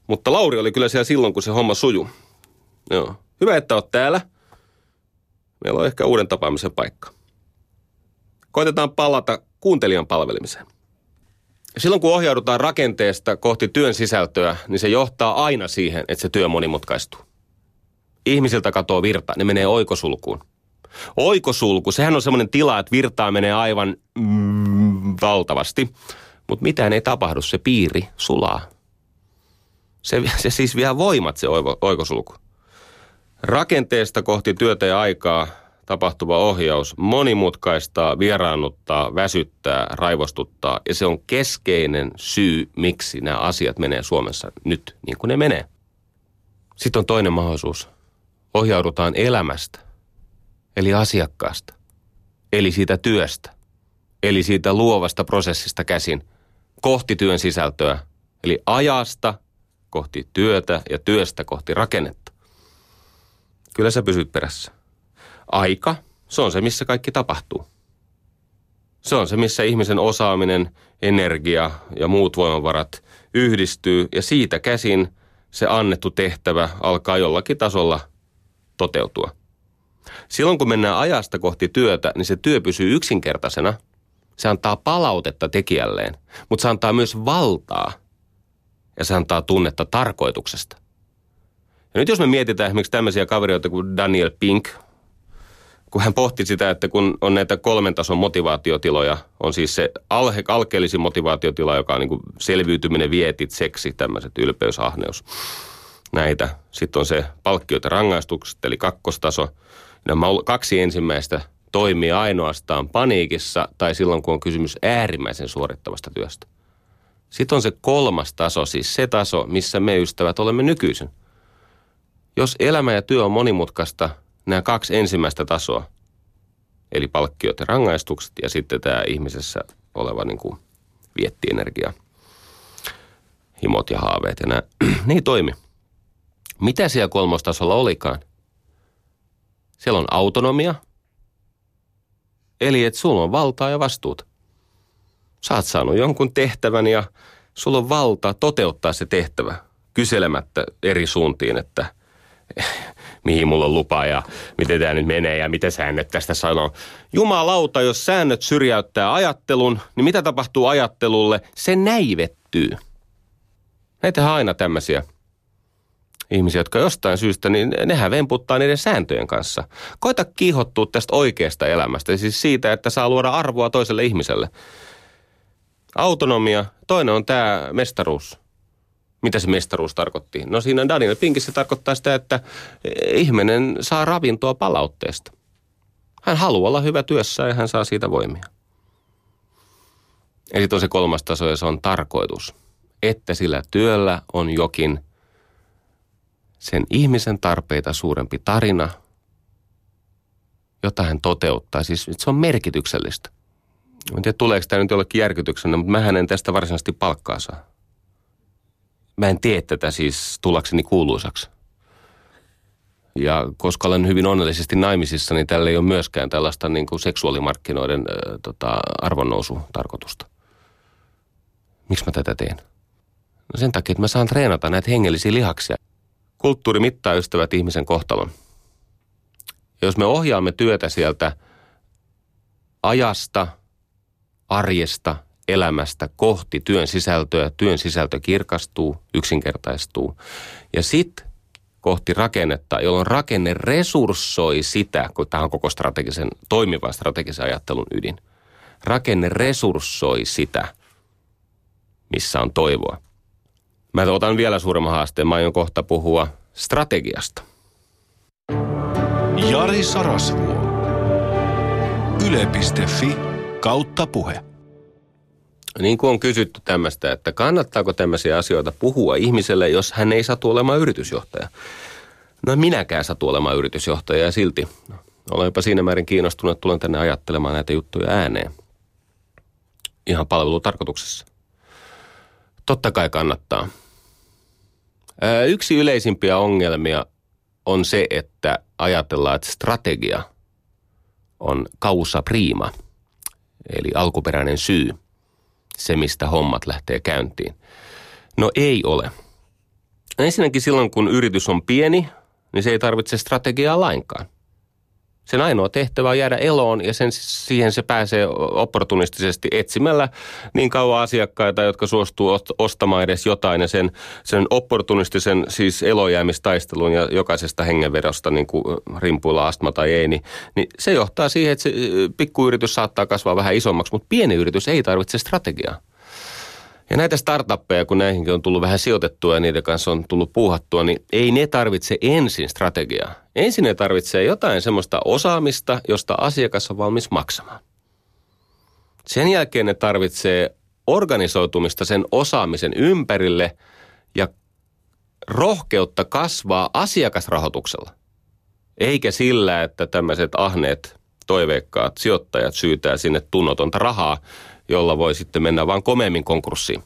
Mutta Lauri oli kyllä siellä silloin, kun se homma sujuu. Joo. Hyvä, että oot täällä. Meillä on ehkä uuden tapaamisen paikka. Koitetaan palata kuuntelijan palvelemiseen. Silloin kun ohjaudutaan rakenteesta kohti työn sisältöä, niin se johtaa aina siihen, että se työ monimutkaistuu. Ihmisiltä katoo virta, ne menee oikosulkuun. Oikosulku, sehän on semmoinen tila, että virtaa menee aivan valtavasti, mutta mitään ei tapahdu, se piiri sulaa. Se siis vie voimat, se oikosulku. Rakenteesta kohti työtä ja aikaa tapahtuva ohjaus monimutkaistaa, vieraannuttaa, väsyttää, raivostuttaa. Ja se on keskeinen syy, miksi nämä asiat menee Suomessa nyt niin kuin ne menee. Sitten on toinen mahdollisuus. Ohjaudutaan elämästä, eli asiakkaasta, eli siitä työstä, eli siitä luovasta prosessista käsin kohti työn sisältöä, eli ajasta kohti työtä ja työstä kohti rakennetta. Kyllä sä pysyt perässä. Aika, se on se, missä kaikki tapahtuu. Se on se, missä ihmisen osaaminen, energia ja muut voimavarat yhdistyy ja siitä käsin se annettu tehtävä alkaa jollakin tasolla toteutua. Silloin kun mennään ajasta kohti työtä, niin se työ pysyy yksinkertaisena. Se antaa palautetta tekijälleen, mutta se antaa myös valtaa ja se antaa tunnetta tarkoituksesta. Ja nyt jos me mietitään esimerkiksi tämmöisiä kavereita kuin Daniel Pink, kun hän pohti sitä, että kun on näitä 3 tason motivaatiotiloja, on siis se alkeellisin motivaatiotila, joka on niin kuin selviytyminen, vietit, seksi, tämmöiset ylpeys, ahneus, näitä. Sitten on se palkkiot ja rangaistukset, eli 2. taso. Nämä 2 ensimmäistä toimii ainoastaan paniikissa tai silloin, kun on kysymys äärimmäisen suorittavasta työstä. Sitten on se 3. taso, siis se taso, missä me ystävät olemme nykyisin. Jos elämä ja työ on monimutkaista, nämä kaksi ensimmäistä tasoa, eli palkkiot ja rangaistukset ja sitten tämä ihmisessä oleva niin kuin viettienergia, himot ja haaveet ja nämä, niin toimi. Mitä siellä kolmostasolla olikaan? Siellä on autonomia, eli että sulla on valtaa ja vastuuta. Sä oot saanut jonkun tehtävän ja sulla on valtaa toteuttaa se tehtävä kyselemättä eri suuntiin, että mihin mulla on lupa ja miten tämä nyt menee ja mitä säännöt tästä sanoo. Jumalauta, jos säännöt syrjäyttää ajattelun, niin mitä tapahtuu ajattelulle? Se näivettyy. Näitähän aina tämmöisiä ihmisiä, jotka jostain syystä, niin nehän vemputtaa niiden sääntöjen kanssa. Koita kiihottua tästä oikeasta elämästä, siis siitä, että saa luoda arvoa toiselle ihmiselle. Autonomia, toinen on tämä mestaruus. Mitä se mestaruus tarkoitti? No siinä Daniel Pinkissä tarkoittaa sitä, että ihminen saa ravintoa palautteesta. Hän haluaa olla hyvä työssä ja hän saa siitä voimia. Ja sitten on se kolmas taso ja se on tarkoitus, että sillä työllä on jokin sen ihmisen tarpeita suurempi tarina, jota hän toteuttaa. Siis se on merkityksellistä. En tiedä, tuleeko tämä nyt jollekin järkytyksenä, mutta mähän en tästä varsinaisesti palkkaa saa. Mä en tee tätä siis tullakseni kuuluisaksi. Ja koska olen hyvin onnellisesti naimisissa, niin tällä ei ole myöskään tällaista niin kuin seksuaalimarkkinoiden arvonnousutarkoitusta. Miksi mä tätä teen? No sen takia, että mä saan treenata näitä hengellisiä lihaksia. Kulttuuri mittaa, ystävät, ihmisen kohtalon. Ja jos me ohjaamme työtä sieltä ajasta, arjesta, elämästä kohti työn sisältöä. Työn sisältö kirkastuu, yksinkertaistuu. Ja sitten kohti rakennetta, jolloin rakenne resurssoi sitä, kun tämä on koko toimivan strategisen ajattelun ydin. Rakenne resurssoi sitä, missä on toivoa. Mä otan vielä suuremman haasteen. Mä aion kohta puhua strategiasta. Jari Sarasvuo. Yle.fi/puhe. Niin kuin on kysytty tämmöistä, että kannattaako tämmöisiä asioita puhua ihmiselle, jos hän ei satu olemaan yritysjohtaja. No minäkään satu olemaan yritysjohtaja ja silti olen jopa siinä määrin kiinnostunut, että tulen tänne ajattelemaan näitä juttuja ääneen. Ihan palvelutarkoituksessa. Totta kai kannattaa. Yksi yleisimpiä ongelmia on se, että ajatellaan, että strategia on causa prima, eli alkuperäinen syy. Se, mistä hommat lähtee käyntiin. No ei ole. Ensinnäkin silloin, kun yritys on pieni, niin se ei tarvitse strategiaa lainkaan. Sen ainoa tehtävä on jäädä eloon ja siihen se pääsee opportunistisesti etsimällä niin kauan asiakkaita, jotka suostuu ostamaan edes jotain. Ja sen opportunistisen siis elojäämistaistelun ja jokaisesta hengenvedosta niin kuin rimpuilla astma tai ei, niin se johtaa siihen, että se pikkuyritys saattaa kasvaa vähän isommaksi, mutta pieni yritys ei tarvitse strategiaa. Ja näitä startuppeja, kun näihinkin on tullut vähän sijoitettua ja niiden kanssa on tullut puuhattua, niin ei ne tarvitse ensin strategiaa. Ensin ne tarvitsee jotain semmoista osaamista, josta asiakas on valmis maksamaan. Sen jälkeen ne tarvitsee organisoitumista sen osaamisen ympärille ja rohkeutta kasvaa asiakasrahoituksella. Eikä sillä, että tämmöiset ahneet, toiveikkaat sijoittajat syytää sinne tunnotonta rahaa, jolla voi sitten mennä vaan komeemmin konkurssiin.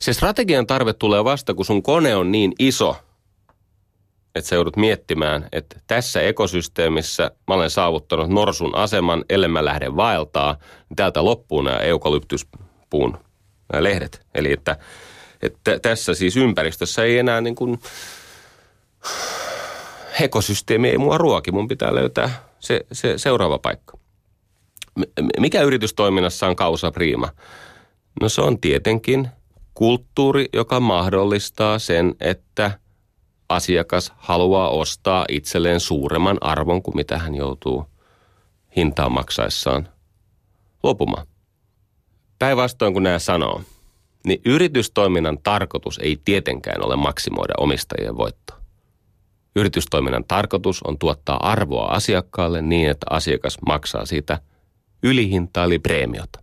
Se strategian tarve tulee vasta, kun sun kone on niin iso, että sä joudut miettimään, että tässä ekosysteemissä mä olen saavuttanut norsun aseman, ellen mä lähde vaeltaa, niin täältä loppuu nämä eukalyptuspuun nämä lehdet. Eli että tässä siis ympäristössä ei enää niin kuin ekosysteemi ei mua ruoki, mun pitää löytää se seuraava paikka. Mikä yritystoiminnassa on causa prima? No se on tietenkin kulttuuri, joka mahdollistaa sen, että asiakas haluaa ostaa itselleen suuremman arvon kuin mitä hän joutuu hintaan maksaessaan luopumaan. Päinvastoin kuin nämä sanoo, niin yritystoiminnan tarkoitus ei tietenkään ole maksimoida omistajien voittoa. Yritystoiminnan tarkoitus on tuottaa arvoa asiakkaalle niin, että asiakas maksaa siitä ylihintaa eli preemiota.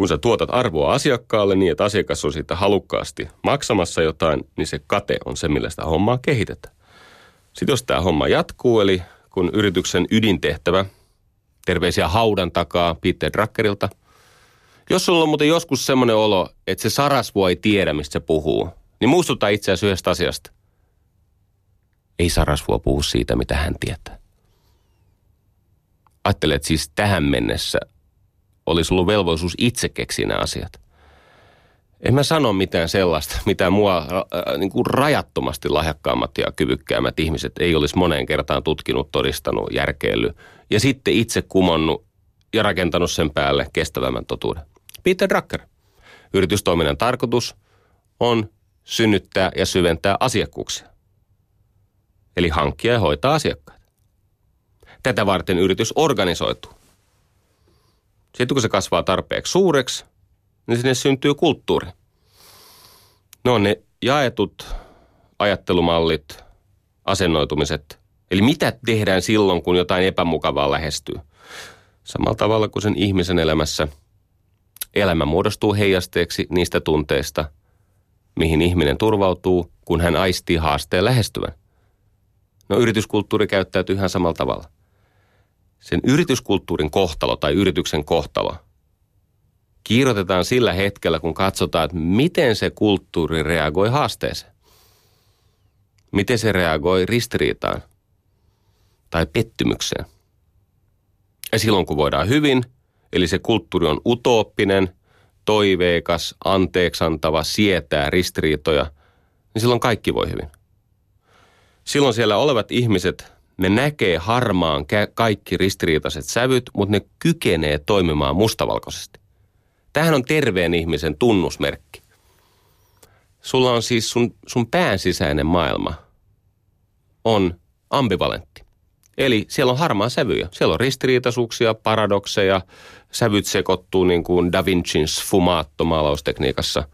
Kun sä tuotat arvoa asiakkaalle niin, että asiakas on siitä halukkaasti maksamassa jotain, niin se kate on se, millä sitä hommaa kehitetään. Sitten jos tämä homma jatkuu, eli kun yrityksen ydintehtävä, terveisiä haudan takaa Peter Druckerilta. Jos sulla on muuten joskus semmoinen olo, että se Sarasvuo ei tiedä, mistä se puhuu, niin muistuta itse asiassa yhdestä asiasta. Ei Sarasvuo puhu siitä, mitä hän tietää. Ajattele, että siis tähän mennessä olisi ollut velvollisuus itse keksiä nämä asiat. En mä sano mitään sellaista, mitä mua niin kuin rajattomasti lahjakkaammat ja kyvykkäämmät ihmiset ei olisi moneen kertaan tutkinut, todistanut, järkeillyt ja sitten itse kumonnut ja rakentanut sen päälle kestävämmän totuuden. Peter Drucker. Yritystoiminnan tarkoitus on synnyttää ja syventää asiakkuuksia. Eli hankkia ja hoitaa asiakkaita. Tätä varten yritys organisoituu. Sitten kun se kasvaa tarpeeksi suureksi, niin sinne syntyy kulttuuri. Ne on ne jaetut ajattelumallit, asennoitumiset. Eli mitä tehdään silloin, kun jotain epämukavaa lähestyy? Samalla tavalla kuin sen ihmisen elämässä elämä muodostuu heijasteeksi niistä tunteista, mihin ihminen turvautuu, kun hän aistii haasteen lähestyvän. No yrityskulttuuri käyttäytyy ihan samalla tavalla. Sen yrityskulttuurin kohtalo tai yrityksen kohtalo kirjoitetaan sillä hetkellä, kun katsotaan, että miten se kulttuuri reagoi haasteeseen. Miten se reagoi ristiriitaan tai pettymykseen. Ja silloin kun voidaan hyvin, eli se kulttuuri on utooppinen, toiveikas, anteeksantava, sietää ristiriitoja, niin silloin kaikki voi hyvin. Silloin siellä olevat ihmiset, ne näkee harmaan kaikki ristiriitaiset sävyt, mutta ne kykenee toimimaan mustavalkoisesti. Tämähän on terveen ihmisen tunnusmerkki. Sulla on siis sun pään sisäinen maailma on ambivalentti. Eli siellä on harmaa sävyjä. Siellä on ristiriitaisuuksia, paradokseja, sävyt sekoittuu niin kuin da Vincin sfumaattomaalaustekniikassa.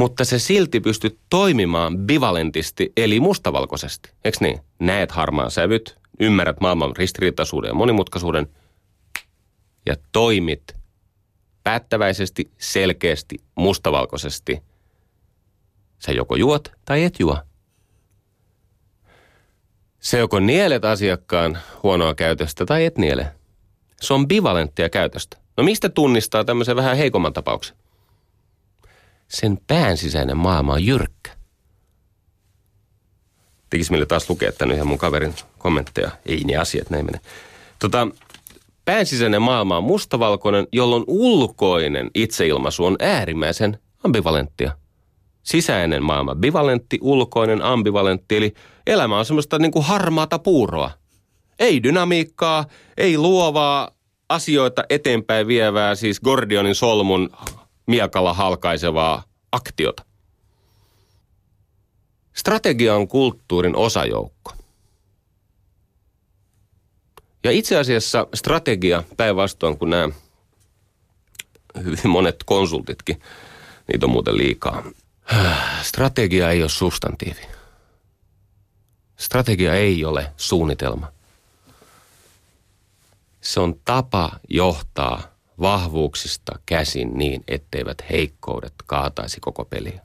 Mutta se silti pystyy toimimaan bivalentisti, eli mustavalkoisesti. Eikö niin? Näet harmaan sävyt, ymmärrät maailman ristiriitaisuuden ja monimutkaisuuden ja toimit päättäväisesti, selkeästi, mustavalkoisesti. Sä joko juot tai et juo. Se joko nielet asiakkaan huonoa käytöstä tai et niele. Se on bivalenttia käytöstä. No mistä tunnistaa tämmöisen vähän heikomman tapauksen? Sen pään sisäinen maailma on jyrkkä. Tekisi meille taas lukea tänne ihan mun kaverin kommentteja. Ei ne asiat, näin mene. Pään sisäinen maailma on mustavalkoinen, jolloin ulkoinen itseilmaisu on äärimmäisen ambivalenttia. Sisäinen maailma bivalentti, ulkoinen ambivalentti, eli elämä on semmoista niin kuin harmaata puuroa. Ei dynamiikkaa, ei luovaa, asioita eteenpäin vievää, siis Gordionin solmun miekalla halkaisevaa aktiota. Strategia on kulttuurin osajoukko. Ja itse asiassa strategia, päinvastoin kuin nämä hyvin monet konsultitkin, niitä on muuten liikaa. Strategia ei ole substantiivi. Strategia ei ole suunnitelma. Se on tapa johtaa vahvuuksista käsin niin, etteivät heikkoudet kaataisi koko peliä.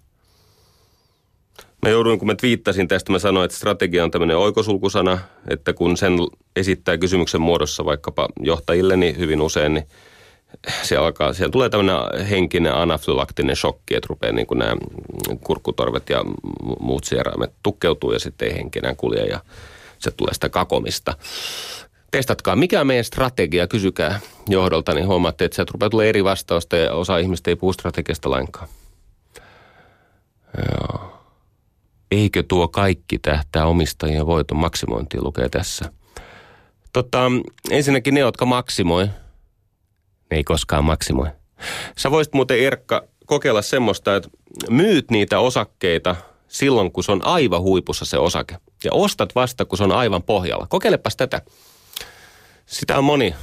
Mä jouduin, kun mä twiittasin tästä, mä sanoin, että strategia on tämmöinen oikosulkusana, että kun sen esittää kysymyksen muodossa vaikkapa johtajille, niin hyvin usein, niin siellä tulee tämmöinen henkinen anafylaktinen shokki, että rupeaa niin kuin nämä kurkkutorvet ja muut sieraimet tukkeutuu ja sitten ei henki enää kulje ja se tulee sitä kakomista. Testatkaa, mikä on meidän strategia, kysykää johdolta, niin huomaatte, että sieltä rupeaa tulemaan eri vastausta ja osa ihmistä ei puhu strategiasta lainkaan. Joo. Eikö tuo kaikki tähtää omistajien voiton maksimointiin, lukee tässä. Ensinnäkin ne, jotka maksimoi, ne ei koskaan maksimoi. Sä voisit muuten, Erkka, kokeilla semmoista, että myyt niitä osakkeita silloin, kun se on aivan huipussa se osake. Ja ostat vasta, kun se on aivan pohjalla. Kokeilepas tätä. Sitä on moni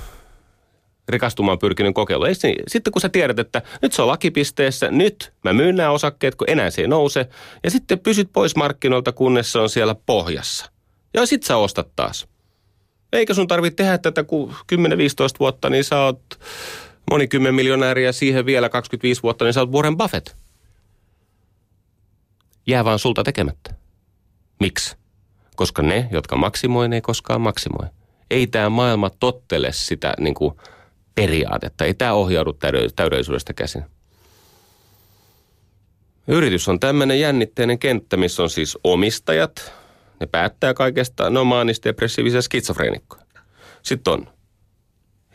rikastumaan pyrkinyt kokeilu. Sitten kun sä tiedät, että nyt se on lakipisteessä, nyt mä myyn nämä osakkeet, kun enää se ei nouse. Ja sitten pysyt pois markkinoilta, kunnes se on siellä pohjassa. Ja sit sä ostat taas. Eikä sun tarvitse tehdä tätä, kun 10-15 vuotta, niin sä oot monikymmenmiljonääriä siihen vielä 25 vuotta, niin sä oot Warren Buffett. Jää vaan sulta tekemättä. Miksi? Koska ne, jotka maksimoi, ne ei koskaan maksimoi. Ei tämä maailma tottele sitä niin kuin periaatetta. Ei tämä ohjaudu täydellisyydestä käsin. Yritys on tämmöinen jännitteinen kenttä, missä on siis omistajat. Ne päättää kaikesta. Ne on maanista, depressiivisia skitsofreenikkoja. Sitten on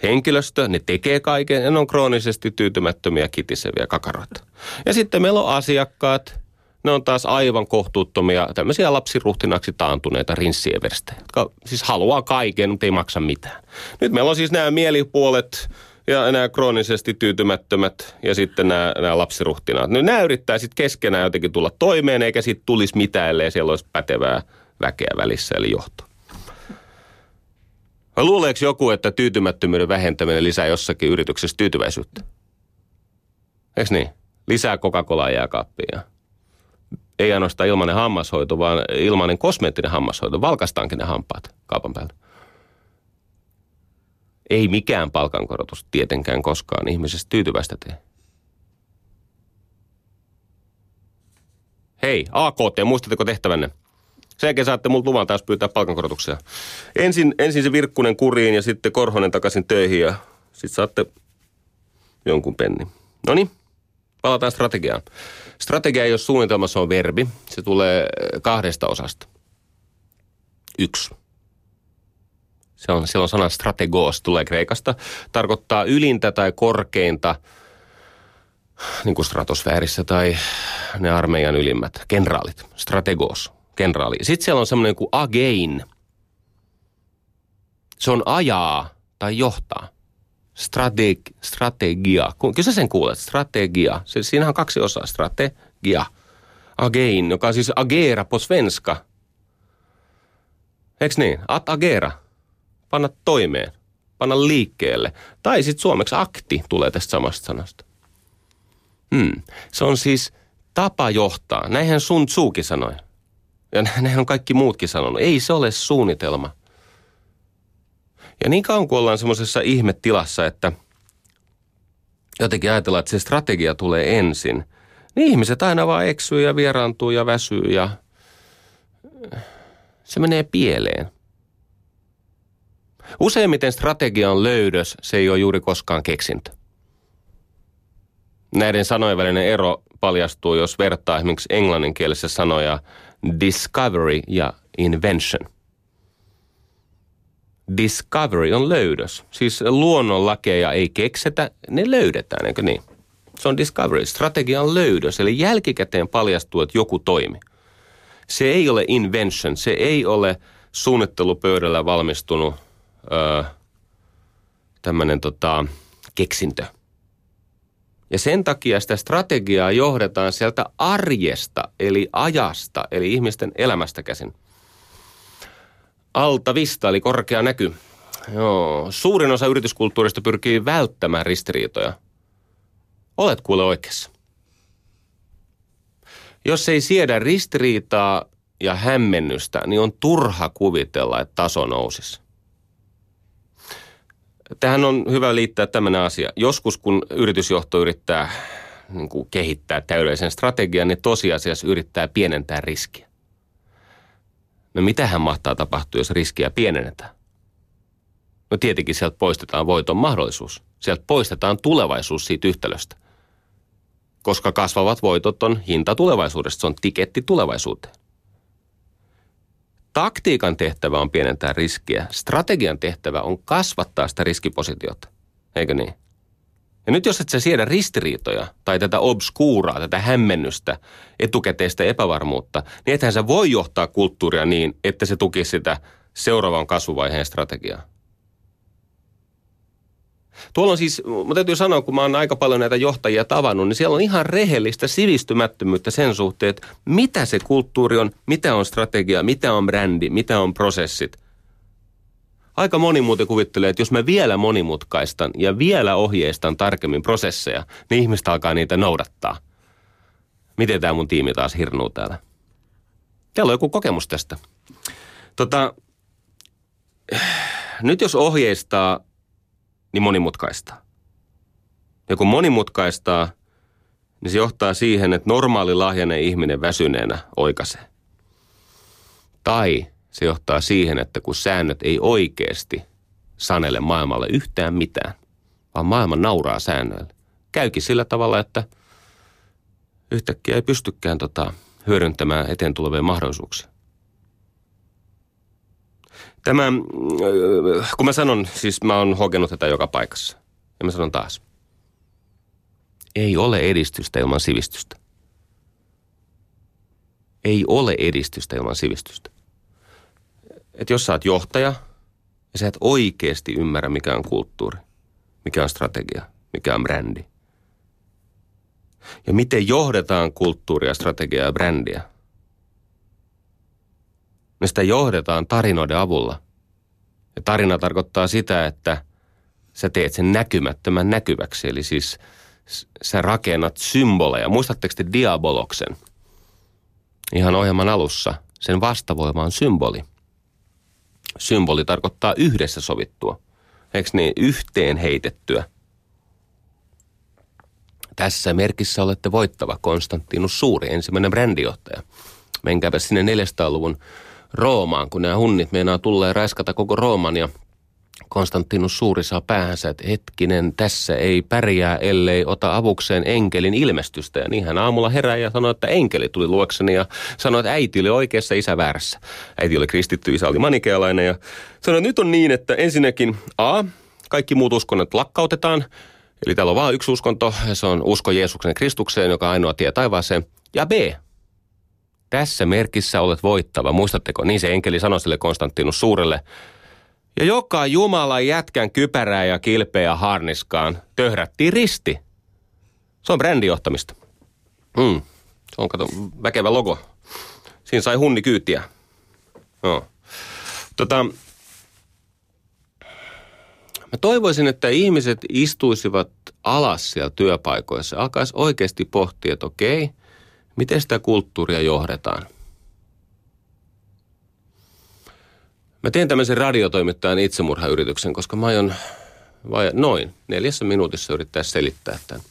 henkilöstö, ne tekee kaiken ja ne on kroonisesti tyytymättömiä, kitiseviä kakaroita. Ja sitten meillä on asiakkaat, ne on taas aivan kohtuuttomia, tämmöisiä lapsiruhtinaksi taantuneita rinssieverstejä, jotka siis haluaa kaiken, mutta ei maksa mitään. Nyt meillä on siis nämä mielipuolet ja nämä kroonisesti tyytymättömät ja sitten nämä lapsiruhtinaat. No, nämä yrittää sitten keskenään jotenkin tulla toimeen, eikä siitä tulisi mitään, ellei siellä olisi pätevää väkeä välissä, eli johto. Luuleeko joku, että tyytymättömyyden vähentäminen lisää jossakin yrityksessä tyytyväisyyttä? Eiks niin? Lisää Coca-Colaa jääkaappia. Ei ainoastaan ilmainen hammashoito, vaan ilmainen kosmeettinen hammashoito. Valkaistaankin ne hampaat kaupan päältä. Ei mikään palkankorotus tietenkään koskaan ihmisestä tyytyväistä tee. Hei, AKT, muistatteko tehtävänne? Sen jälkeen saatte multa luvan taas pyytää palkankorotuksia. Ensin se Virkkunen kuriin ja sitten Korhonen takaisin töihin ja sitten saatte jonkun pennin. Noniin, palataan strategiaan. Strategia, jos suunnitelmassa on verbi, se tulee kahdesta osasta. 1. Silloin sana strategos tulee kreikasta. Tarkoittaa ylintä tai korkeinta, niin kuin stratosfäärissä tai ne armeijan ylimmät, kenraalit, strategos. Kenraali. Sitten siellä on semmoinen kuin again. Se on ajaa tai johtaa. Strategia. Kyllä sä sen kuulet. Strategia. Siinä on 2 osaa. Strategia. Again, joka on siis agera på svenska. Eiks niin? At agera. Panna toimeen. Panna liikkeelle. Tai sitten suomeksi akti tulee tästä samasta sanasta. Se on siis tapa johtaa. Näinhän Sun Tzukin sanoi. Ja näin on kaikki muutkin sanonut. Ei se ole suunnitelma. Ja niin kauan kuin ollaan semmoisessa ihmetilassa, että jotenkin ajatellaan, että se strategia tulee ensin, niin ihmiset aina vaan eksyy ja vieraantuu ja väsyy ja se menee pieleen. Useimmiten strategia on löydös, se ei ole juuri koskaan keksintö. Näiden sanojen välinen ero paljastuu, jos vertaa esimerkiksi englanninkielisiä sanoja discovery ja invention. Discovery on löydös. Siis luonnonlakeja ei keksitä, ne löydetään, eikö niin? Se on discovery. Strategia on löydös, eli jälkikäteen paljastuu, että joku toimi. Se ei ole invention, se ei ole suunnittelupöydällä valmistunut tämmöinen keksintö. Ja sen takia sitä strategiaa johdetaan sieltä arjesta, eli ajasta, eli ihmisten elämästä käsin. Alta vista, eli korkea näky. Joo. Suurin osa yrityskulttuurista pyrkii välttämään ristiriitoja. Olet kuule oikeassa. Jos ei siedä ristiriitaa ja hämmennystä, niin on turha kuvitella, että taso nousisi. Tähän on hyvä liittää tämmöinen asia. Joskus, kun yritysjohto yrittää niin kuin kehittää täydellisen strategian, niin tosiasiassa yrittää pienentää riskiä. No mitähän mahtaa tapahtua, jos riskiä pienennetään? No tietenkin sieltä poistetaan voiton mahdollisuus. Sieltä poistetaan tulevaisuus siitä yhtälöstä. Koska kasvavat voitot on hinta tulevaisuudesta, se on tiketti tulevaisuuteen. Taktiikan tehtävä on pienentää riskiä. Strategian tehtävä on kasvattaa sitä riskipositiota. Eikö niin? Ja nyt jos et sä siedä ristiriitoja tai tätä obskuuraa, tätä hämmennystä, etukäteistä epävarmuutta, niin ethän sä voi johtaa kulttuuria niin, että se tukisi sitä seuraavan kasvuvaiheen strategiaa. Tuolla on siis, mun täytyy sanoa, kun mä oon aika paljon näitä johtajia tavannut, niin siellä on ihan rehellistä sivistymättömyyttä sen suhteen, että mitä se kulttuuri on, mitä on strategia, mitä on brändi, mitä on prosessit. Aika moni muuten kuvittelee, että jos mä vielä monimutkaistan ja vielä ohjeistan tarkemmin prosesseja, niin ihmiset alkaa niitä noudattaa. Miten tää mun tiimi taas hirnuu täällä? Täällä on joku kokemus tästä. Nyt jos ohjeistaa, niin monimutkaista. Ja kun monimutkaistaa, niin se johtaa siihen, että normaali lahjainen ihminen väsyneenä oikaisee. Tai se johtaa siihen, että kun säännöt ei oikeasti sanele maailmalle yhtään mitään, vaan maailma nauraa säännöille. Käykin sillä tavalla, että yhtäkkiä ei pystykään hyödyntämään eteen tulevia mahdollisuuksia. Tämä, kun mä sanon, siis mä oon hokenut tätä joka paikassa. Ja mä sanon taas. Ei ole edistystä ilman sivistystä. Ei ole edistystä ilman sivistystä. Että jos sä oot johtaja ja sä et oikeasti ymmärrä, mikä on kulttuuri, mikä on strategia, mikä on brändi. Ja miten johdetaan kulttuuria, strategiaa ja brändiä. Me sitä johdetaan tarinoiden avulla. Ja tarina tarkoittaa sitä, että sä teet sen näkymättömän näkyväksi. Eli siis sä rakennat symboleja. Muistatteko te Diaboloksen? Ihan ohjelman alussa. Sen vastavoima on symboli. Symboli tarkoittaa yhdessä sovittua. Eikö niin? Yhteen heitettyä. Tässä merkissä olette voittava, Konstantinus Suuri, ensimmäinen brändijohtaja. Menkääpä sinne 400-luvun Roomaan, kun nämä hunnit meinaa tulla ja raiskata koko Rooman ja Konstantinus Suuri saa päähänsä, että hetkinen, tässä ei pärjää, ellei ota avukseen enkelin ilmestystä. Ja niin hän aamulla herää ja sanoi, että enkeli tuli luokseni ja sanoi, että äiti oli oikeassa, isä väärässä. Äiti oli kristitty, isä oli manikealainen ja sanoi, että nyt on niin, että ensinnäkin A, kaikki muut uskonnot lakkautetaan. Eli täällä on vain yksi uskonto, se on usko Jeesuksen Kristukseen, joka ainoa tie taivaaseen. Ja B, tässä merkissä olet voittava, muistatteko? Niin se enkeli sanoi sille Konstantinus Suurelle. Ja joka jumalan jätkän kypärää ja kilpeä harniskaan töhrättiin risti. Se on brändijohtamista. Se on, kato, väkevä logo. Siinä sai hunni kyytiä. No. Mä toivoisin, että ihmiset istuisivat alas siellä työpaikoissa. Alkaisi oikeasti pohtia, että okei, miten sitä kulttuuria johdetaan. Mä teen tämmöisen radiotoimittajan itsemurhayrityksen, koska mä aion noin 4 minuutissa yrittää selittää tämän.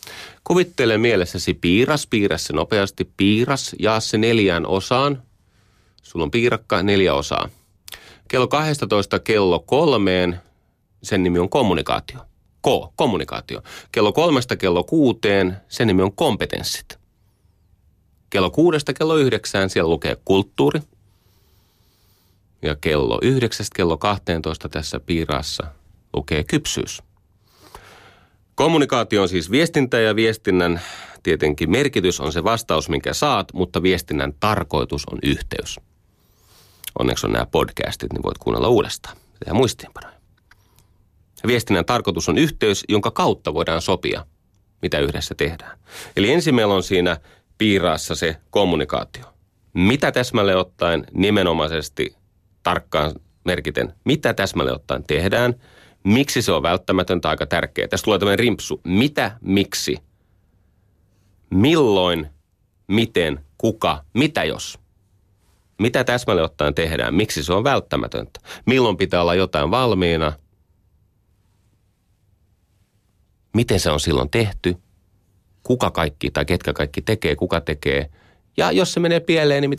Kuvittele mielessäsi piirras se nopeasti, jaa se 4 osaan. Sulla on piirakka 4 osaa. Kello 12 kello 3. Sen nimi on kommunikaatio. Kommunikaatio. Kello 3 kello 6, sen nimi on kompetenssit. Kello 6 kello 9, siellä lukee kulttuuri. Ja kello 9 kello 12 tässä piirassa lukee kypsyys. Kommunikaatio on siis viestintä ja viestinnän tietenkin merkitys on se vastaus, minkä saat, mutta viestinnän tarkoitus on yhteys. Onneksi on nämä podcastit, niin voit kuunnella uudestaan. Tehdään muistiinpanoja. Viestinnän tarkoitus on yhteys, jonka kautta voidaan sopia, mitä yhdessä tehdään. Eli ensin meillä on siinä piirassa se kommunikaatio. Mitä täsmälleen ottaen nimenomaisesti tarkkaan merkiten, mitä täsmälleen ottaen tehdään, miksi se on välttämätöntä, aika tärkeää. Tässä tulee tämmöinen rimpsu. Mitä, miksi, milloin, miten, kuka, mitä jos. Mitä täsmälleen ottaen tehdään, miksi se on välttämätöntä. Milloin pitää olla jotain valmiina. Miten se on silloin tehty, kuka kaikki tai ketkä kaikki tekee, kuka tekee. Ja jos se menee pieleen, niin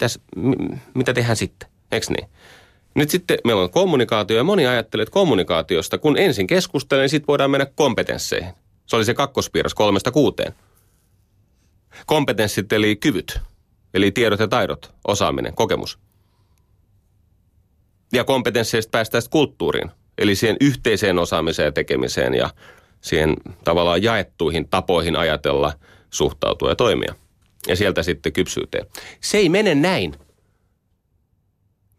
mitä tehdään sitten, eikö niin? Nyt sitten meillä on kommunikaatio ja moni ajattelee, että kommunikaatiosta, kun ensin keskustellaan, niin sitten voidaan mennä kompetensseihin. Se oli se 2. piirros 3-6. Kompetenssit eli kyvyt, eli tiedot ja taidot, osaaminen, kokemus. Ja kompetensseista päästään sitten kulttuuriin, eli siihen yhteiseen osaamiseen ja tekemiseen ja siihen tavallaan jaettuihin tapoihin ajatella, suhtautua ja toimia. Ja sieltä sitten kypsyyteen. Se ei mene näin.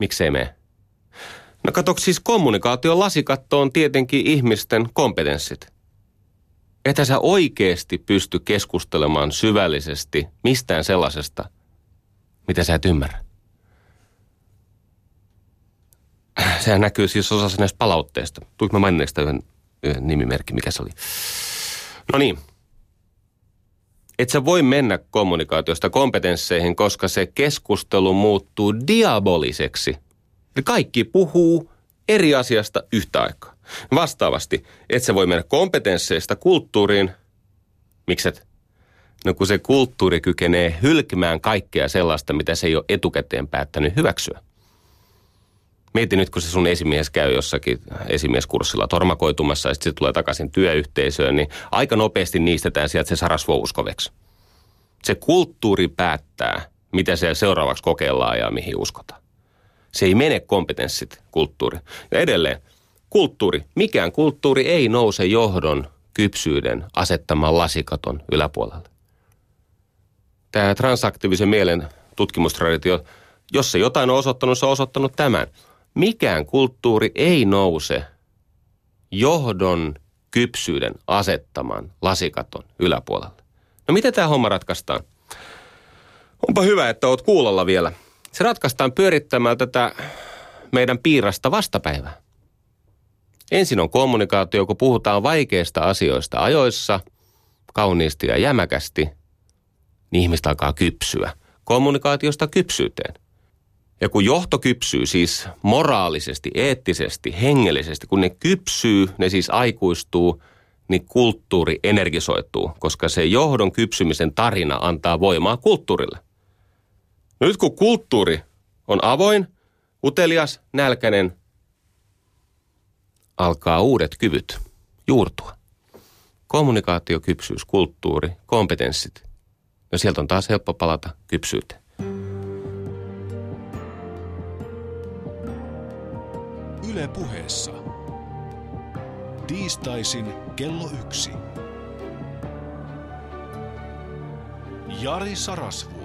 Miksei mene? No katsoksi siis kommunikaation lasikatto on tietenkin ihmisten kompetenssit. Että sä oikeasti pysty keskustelemaan syvällisesti mistään sellaisesta, mitä sä et ymmärrä. Sehän näkyy siis osassa näistä palautteista. Tuinko mä maininneeksi tämän nimimerkki, mikä se oli? No niin. Et sä voi mennä kommunikaatiosta kompetensseihin, koska se keskustelu muuttuu diaboliseksi. Eli kaikki puhuu eri asiasta yhtä aikaa. Vastaavasti, et sä voi mennä kompetensseista kulttuuriin, Mikset? No kun se kulttuuri kykenee hylkimään kaikkea sellaista, mitä se ei ole etukäteen päättänyt hyväksyä. Mieti nyt, kun se sun esimies käy jossakin esimieskurssilla tormakoitumassa ja sitten se tulee takaisin työyhteisöön, niin aika nopeasti niistetään sieltä se Sarasvuo-uskoveksi. Se kulttuuri päättää, mitä siellä seuraavaksi kokeillaan ja mihin uskotaan. Se ei mene kompetenssit, kulttuuri. Ja edelleen, kulttuuri, mikään kulttuuri ei nouse johdon kypsyyden asettaman lasikaton yläpuolelle. Tämä transaktiivisen mielen tutkimustraditio, jos se jotain on osoittanut, se on osoittanut tämän. Mikään kulttuuri ei nouse johdon kypsyyden asettaman lasikaton yläpuolelle. No miten tämä homma ratkaistaan? Onpa hyvä, että oot kuulolla vielä. Se ratkaistaan pyörittämällä tätä meidän piirasta vastapäivää. Ensin on kommunikaatio, kun puhutaan vaikeista asioista ajoissa, kauniisti ja jämäkästi, niin ihmiset alkaa kypsyä. Kommunikaatiosta kypsyyteen. Ja kun johto kypsyy siis moraalisesti, eettisesti, hengellisesti, kun ne kypsyy, ne siis aikuistuu, niin kulttuuri energisoituu, koska se johdon kypsymisen tarina antaa voimaa kulttuurille. No nyt kun kulttuuri on avoin, utelias, nälkäinen, alkaa uudet kyvyt juurtua. Kommunikaatio, kypsyys, kulttuuri, kompetenssit. No sieltä on taas helppo palata kypsyyteen. Yle Puheessa. Tiistaisin kello 1. Jari Sarasvuo.